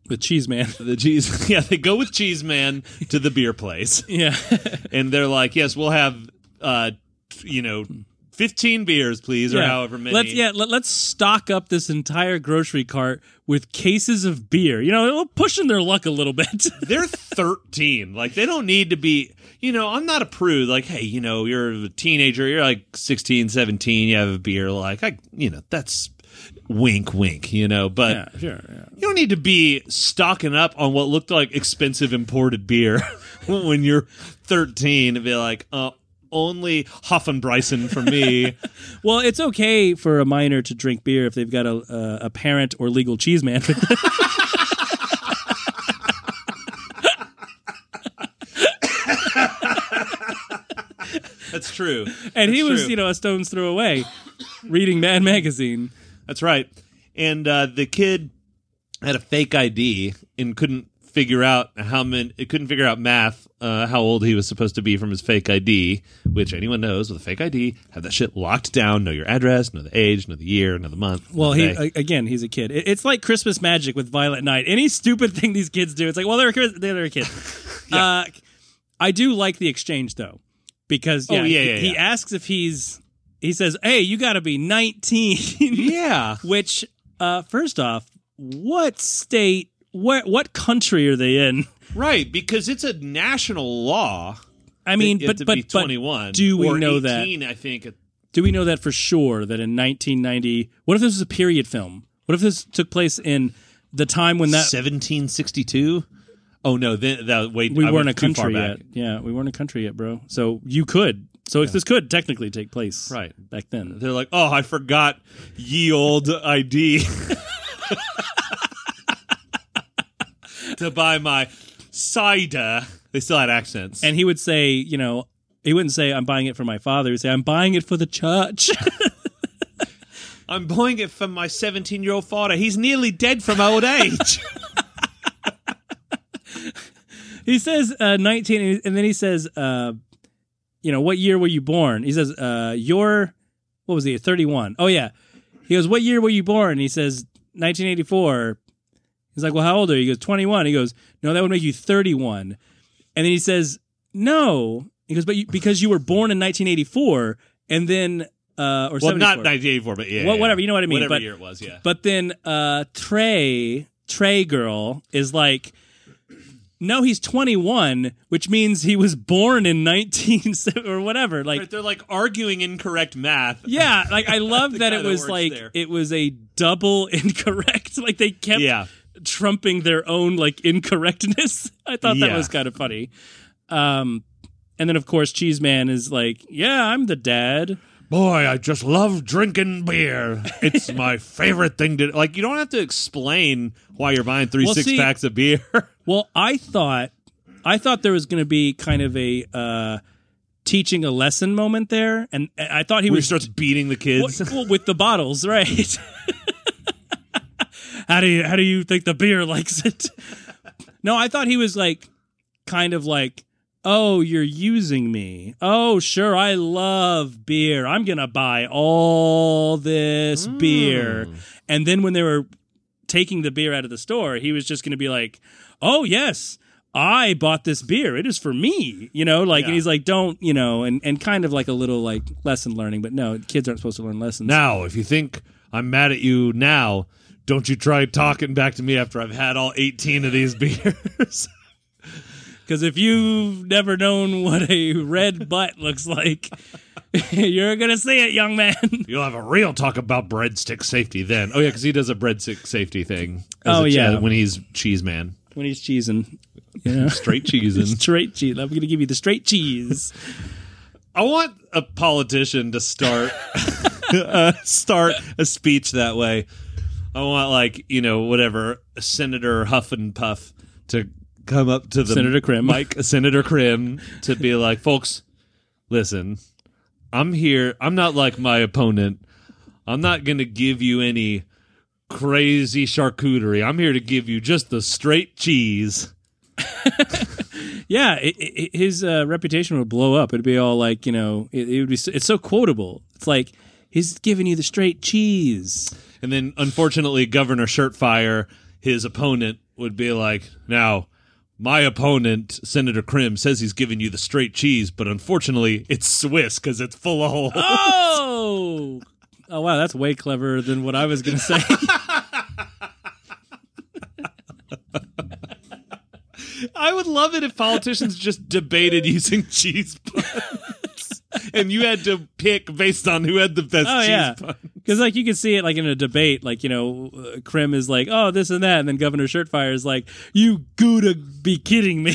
The cheese man. The cheese. Yeah, they go with cheese man to the beer place. Yeah. And they're like, yes, we'll have, uh, you know, fifteen beers, please, yeah. or however many. Let's, yeah, let, let's stock up this entire grocery cart with cases of beer. You know, pushing their luck a little bit. They're thirteen. Like, they don't need to be, you know, I'm not a prude. Like, hey, you know, you're a teenager. You're like sixteen, seventeen. You have a beer. Like, I, you know, that's... Wink, wink, you know, but yeah, sure, yeah. You don't need to be stocking up on what looked like expensive imported beer when you're thirteen and be like, uh, only Hoffenbryson for me. Well, it's okay for a minor to drink beer if they've got a, uh, a parent or legal cheese man. That's true. And That's he was, true. you know, a stone's throw away reading Mad Magazine. That's right. And uh, the kid had a fake I D and couldn't figure out how many, it couldn't figure out math, uh, how old he was supposed to be from his fake I D, which anyone knows with a fake I D, have that shit locked down, know your address, know the age, know the year, know the month. Well, he day. again, he's a kid. It's like Christmas magic with Violent Night. Any stupid thing these kids do, it's like, well, they're a, they're a kid. yeah. uh, I do like the exchange, though, because yeah, oh, yeah, yeah, he, yeah. he asks if he's... He says, hey, you got to be nineteen. Yeah. Which, uh, first off, what state, wh- what country are they in? Right, because it's a national law. I mean, but, but, be twenty-one, but do we or know eighteen, that? I think. Do we know that for sure, that in nineteen ninety, what if this was a period film? What if this took place in the time when that... seventeen sixty-two? Oh, no, then, that, wait, we I weren't a country yet. Yeah, we weren't a country yet, bro. So you could. So yeah. This could technically take place right back then. They're like, oh, I forgot ye old I D to buy my cider. They still had accents. And he would say, you know, he wouldn't say, I'm buying it for my father. He'd say, I'm buying it for the church. I'm buying it for my seventeen-year-old father. He's nearly dead from old age. He says uh, nineteen, and then he says... Uh, you know, what year were you born? He says, uh, you're, what was he, thirty-one. Oh, yeah. He goes, what year were you born? He says, nineteen eighty-four. He's like, well, how old are you? He goes, twenty-one. He goes, no, that would make you thirty-one. And then he says, no. He goes, but you, because you were born in nineteen eighty-four, and then, uh, or well, seventy-four. Well, not nineteen eighty-four, but yeah. Well, yeah. Whatever, you know what I mean. Whatever but, year it was, yeah. But then uh, Trey, Trey girl is like, no, he's twenty-one, which means he was born in nineteen or whatever. Like right, they're like arguing incorrect math. Yeah, like I love that it was that like there. It was a double incorrect. Like they kept yeah. trumping their own like incorrectness. I thought yeah. that was kind of funny. Um, and then of course Cheese Man is like, "Yeah, I'm the dad. Boy, I just love drinking beer. It's my favorite thing to like. You don't have to explain why you're buying three well, six see, packs of beer." Well, I thought, I thought there was going to be kind of a uh, teaching a lesson moment there, and I thought he Where was he starts beating the kids well, well, with the bottles, right? how do you how do you think the beer likes it? No, I thought he was like, kind of like, oh, you're using me. Oh, sure, I love beer. I'm gonna buy all this mm. beer, and then when they were taking the beer out of the store, he was just gonna be like, oh, yes, I bought this beer. It is for me, you know, like, yeah. And he's like, don't, you know, and, and kind of like a little like lesson learning. But no, kids aren't supposed to learn lessons. Now, if you think I'm mad at you now, don't you try talking back to me after I've had all eighteen of these beers. Because if you've never known what a red butt looks like, you're going to see it, young man. You'll have a real talk about breadstick safety then. Oh, yeah, because he does a breadstick safety thing. Oh, ch- yeah. When he's Cheese Man. When he's cheesing. You know? Straight cheesing. Straight cheese. I'm going to give you the straight cheese. I want a politician to start uh, start a speech that way. I want, like, you know, whatever, a Senator Huff and Puff to come up to the Senator Krim. mic, Senator Krim, to be like, folks, listen, I'm here. I'm not like my opponent. I'm not going to give you any crazy charcuterie. I'm here to give you just the straight cheese. Yeah, it, it, his uh, reputation would blow up. It'd be all like, you know, it, it would be. So, it's so quotable. It's like, he's giving you the straight cheese. And then, unfortunately, Governor Shirtfire, his opponent, would be like, now, my opponent, Senator Krim, says he's giving you the straight cheese, but unfortunately, it's Swiss because it's full of holes. Oh! Oh, wow, that's way cleverer than what I was going to say. I would love it if politicians just debated using cheese puns, and you had to pick based on who had the best oh, cheese yeah. puns. Because like you can see it like in a debate, like you know, uh, Krim is like, "Oh, this and that," and then Governor Shirtfire is like, "You gotta be kidding me!"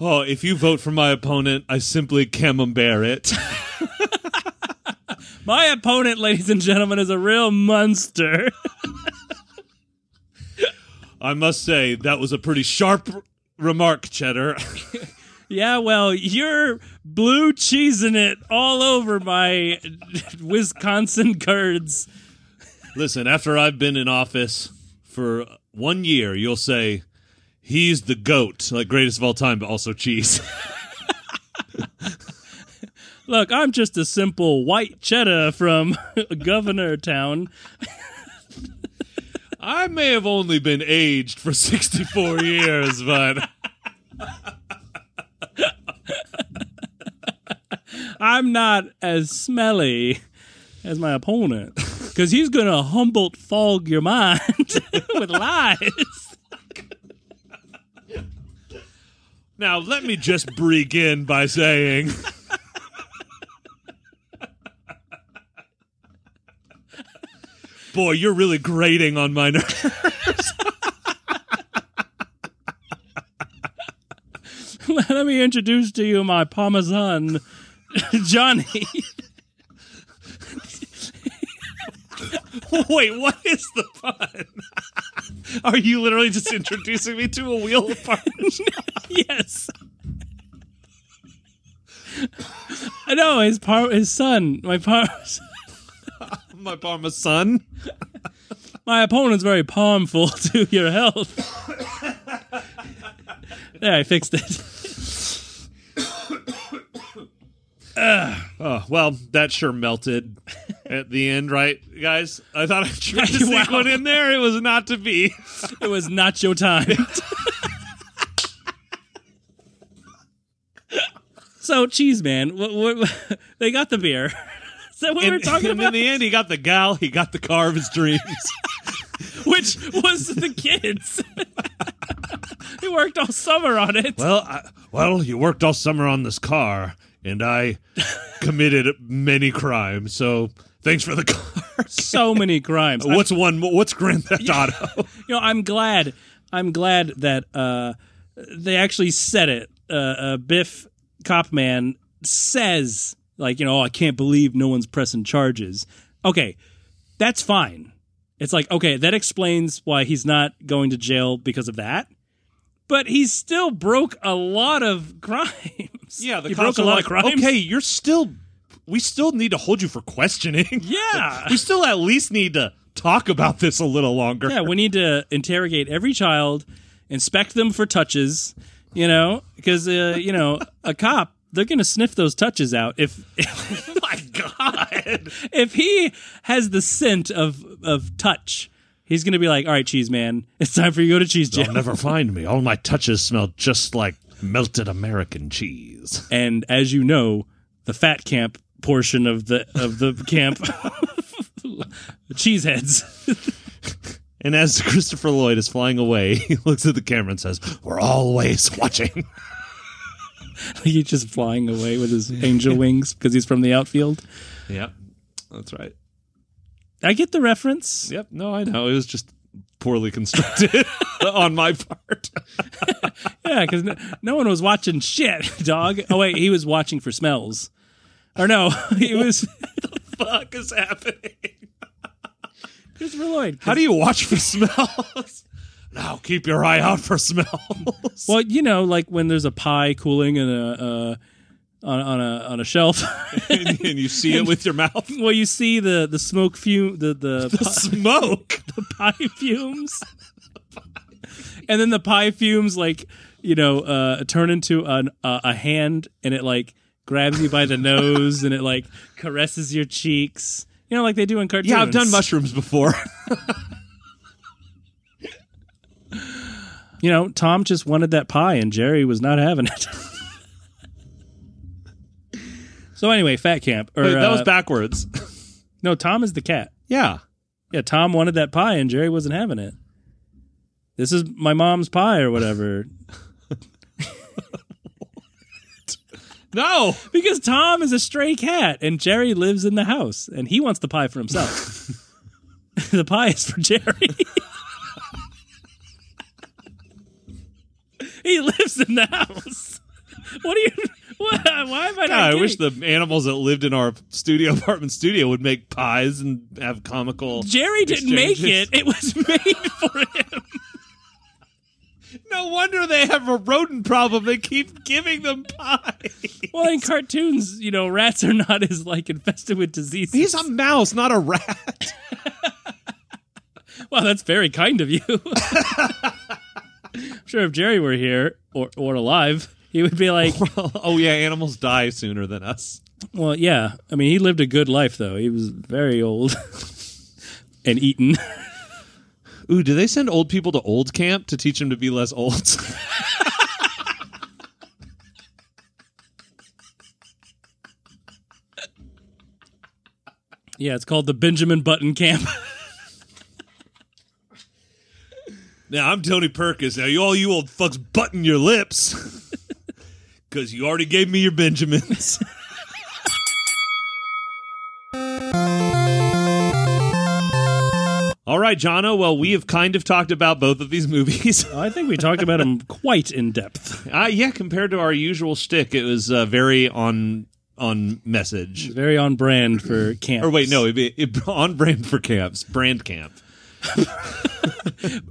Oh, if you vote for my opponent, I simply camembert it. My opponent, ladies and gentlemen, is a real monster. I must say, that was a pretty sharp r- remark, Cheddar. Yeah, well, you're blue cheesing it all over my Wisconsin curds. Listen, after I've been in office for one year, you'll say, he's the GOAT, like greatest of all time, but also cheese. Look, I'm just a simple white cheddar from Governor Town. I may have only been aged for sixty-four years, but I'm not as smelly as my opponent, because he's going to Humboldt fog your mind with lies. Now, let me just begin by saying... Boy, you're really grating on my nerves. Let me introduce to you my Parmesan, Johnny. Wait, what is the pun? Are you literally just introducing me to a wheel of Parmesan? Yes. No, his, par- his son, my Parmesan. My Parmesan. My opponent's very harmful to your health. There, I fixed it. uh, oh, well, that sure melted at the end, right, guys? I thought I tried to wow. sneak one in there. It was not to be. It was not your time. So, cheese, man. What, what, they got the beer. Is that what and, we were talking and about? And in the end, he got the gal, he got the car of his dreams. Which was the kids. He worked all summer on it. Well, I, well, you worked all summer on this car, and I committed many crimes, so thanks for the car. So many crimes. What's I'm, one? What's Grand Theft Auto? You know, I'm glad, I'm glad that uh, they actually said it. Uh, uh, Biff Copman says... Like, you know, oh, I can't believe no one's pressing charges. Okay, that's fine. It's like, okay, that explains why he's not going to jail because of that. But he still broke a lot of crimes. Yeah, the he cops broke a lot like, of crimes. Okay, you're still, we still need to hold you for questioning. Yeah. We still at least need to talk about this a little longer. Yeah, we need to interrogate every child, inspect them for touches, you know, because, uh, you know, a cop. They're going to sniff those touches out. If, if oh my God. If he has the scent of, of touch, he's going to be like, all right, cheese man, it's time for you to go to cheese jail. They'll never find me. All my touches smell just like melted American cheese. And as you know, the fat camp portion of the of the camp, cheeseheads. And as Christopher Lloyd is flying away, he looks at the camera and says, we're always watching. He's just flying away with his angel wings because he's from the outfield. Yep, that's right. I get the reference. Yep, no, I know. It was just poorly constructed on my part. Yeah, because no, no one was watching shit, dog. Oh, wait, he was watching for smells. Or no, he was... What the fuck is happening? Christopher Lloyd. How do you watch for smells? Now keep your eye out for smells. Well, you know, like when there's a pie cooling in a uh, on, on a on a shelf, and, and you see and, it with your mouth. Well, you see the the smoke fume, the the, the pie, smoke, the pie fumes, the pie. And then the pie fumes, like, you know, uh, turn into an, uh, a hand, and it like grabs you by the nose, and it like caresses your cheeks. You know, like they do in cartoons. Yeah, I've done mushrooms before. You know, Tom just wanted that pie, and Jerry was not having it. So anyway, Fat Camp. Or, Wait, that uh, was backwards. No, Tom is the cat. Yeah. Yeah, Tom wanted that pie, and Jerry wasn't having it. This is my mom's pie or whatever. What? No! Because Tom is a stray cat, and Jerry lives in the house, and he wants the pie for himself. The pie is for Jerry. He lives in the house. What do you? What, why am I? Not I wish the animals that lived in our studio apartment studio would make pies and have comical. Jerry didn't exchanges. make it. It was made for him. No wonder they have a rodent problem. They keep giving them pie. Well, in cartoons, you know, rats are not as like infested with diseases. He's a mouse, not a rat. Wow, that's very kind of you. I'm sure if Jerry were here or or alive, he would be like, "Oh yeah, animals die sooner than us." Well, yeah. I mean, he lived a good life though. He was very old and eaten. Ooh, do they send old people to old camp to teach them to be less old? Yeah, it's called the Benjamin Button Camp. Now, I'm Tony Perkis. Now, you all you old fucks button your lips because you already gave me your Benjamins. All right, Jono. Well, we have kind of talked about both of these movies. I think we talked about them quite in depth. Uh, yeah, compared to our usual shtick, it was uh, very on on message. Very on brand for camps. Or wait, no, it'd be, it'd be on brand for camps. Brand camp.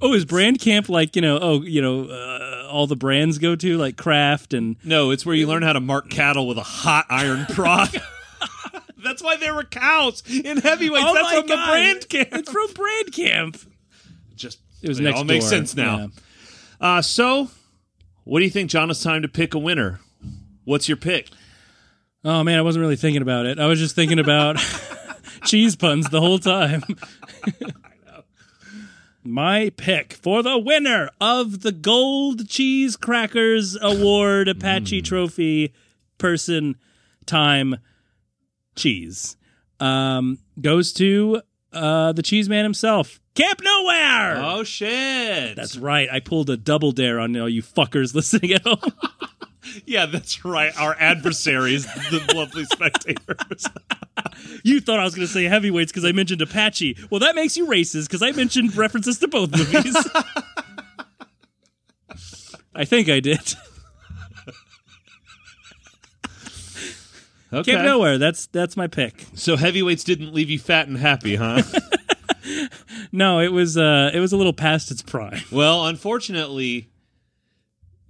Oh, is brand camp like, you know, oh, you know, uh, all the brands go to, like Kraft and... No, it's where you learn how to mark cattle with a hot iron prod. That's why there were cows in Heavyweights. Oh, that's from God. The brand camp. It's from brand camp. Just, it was it next all door. Makes sense now. Yeah. Uh, so, what do you think, John? It's time to pick a winner. What's your pick? Oh, man, I wasn't really thinking about it. I was just thinking about cheese puns the whole time. My pick for the winner of the Gold Cheese Crackers Award Apache mm. Trophy Person Time Cheese um, goes to uh, the cheese man himself, Camp Nowhere! Oh, shit. That's right. I pulled a double dare on all you fuckers listening at home. Yeah, that's right. Our adversaries, the lovely spectators. You thought I was going to say Heavyweights because I mentioned Apache. Well, that makes you racist because I mentioned references to both movies. I think I did. Okay. Camp Nowhere. That's that's my pick. So Heavyweights didn't leave you fat and happy, huh? No, it was uh, it was a little past its prime. Well, unfortunately,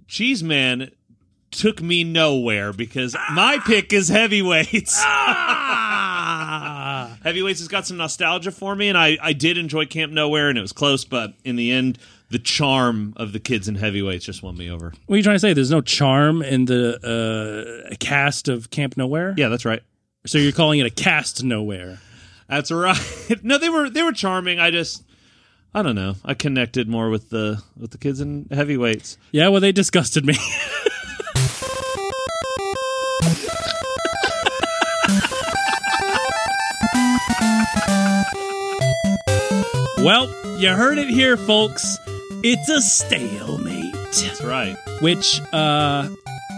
Cheese Man took me nowhere because ah! my pick is Heavyweights. Ah! Heavyweights has got some nostalgia for me, and I, I did enjoy Camp Nowhere, and it was close, but in the end, the charm of the kids in Heavyweights just won me over. What are you trying to say? There's no charm in the uh, cast of Camp Nowhere? Yeah, that's right. So you're calling it a cast nowhere. That's right. No, they were they were charming. I just... I don't know. I connected more with the with the kids in Heavyweights. Yeah, well, they disgusted me. Well, you heard it here, folks. It's a stalemate. That's right. Which, uh,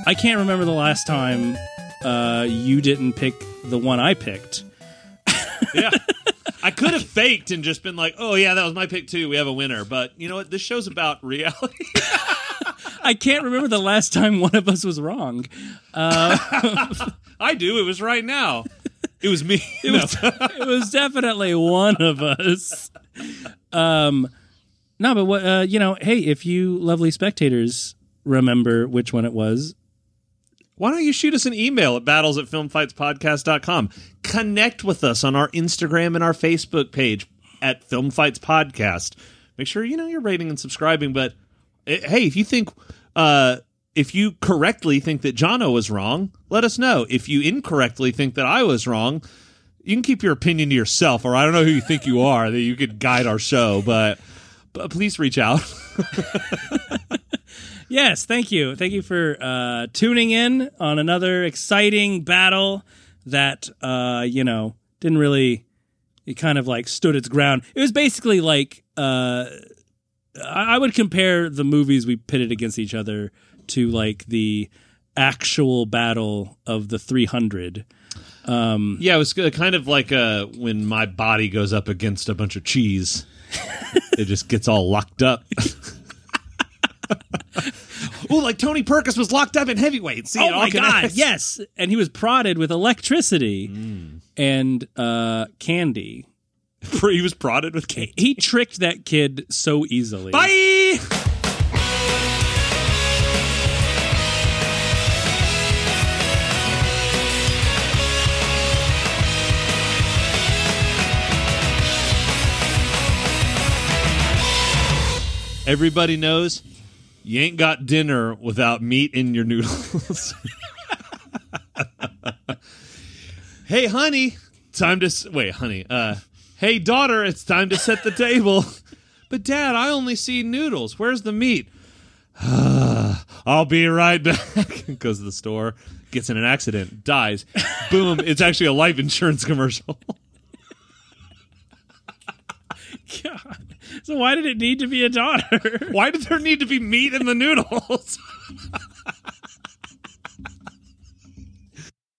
I can't remember the last time uh, you didn't pick the one I picked. Yeah. I could have faked and just been like, oh, yeah, that was my pick, too. We have a winner. But you know what? This show's about reality. I can't remember the last time one of us was wrong. Uh, I do. It was right now. It was me. It, no. was, it was definitely one of us. Um, No, but what, uh, you know, hey, if you lovely spectators remember which one it was, why don't you shoot us an email at battles at filmfightspodcast dot com? Connect with us on our Instagram and our Facebook page at Film Fights Podcast. Make sure, you know, you're rating and subscribing. But it, hey, if you think, uh, if you correctly think that Jono was wrong, let us know. If you incorrectly think that I was wrong, you can keep your opinion to yourself, or I don't know who you think you are, that you could guide our show, but, but please reach out. Yes, thank you. Thank you for uh, tuning in on another exciting battle that, uh, you know, didn't really, it kind of like stood its ground. It was basically like, uh, I would compare the movies we pitted against each other to like the actual battle of the three hundred. Um, yeah, it was kind of like uh, when my body goes up against a bunch of cheese. It just gets all locked up. Well, like Tony Perkis was locked up in Heavyweights. See, oh my God, yes. And he was prodded with electricity mm. and uh, candy. He was prodded with candy. He tricked that kid so easily. Bye! Everybody knows you ain't got dinner without meat in your noodles. Hey, honey, time to... S- Wait, honey. Uh, hey, daughter, it's time to set the table. But, Dad, I only see noodles. Where's the meat? I'll be right back. Goes to the store, gets in an accident, dies. Boom, it's actually a life insurance commercial. God. So why did it need to be a daughter? Why did there need to be meat in the noodles?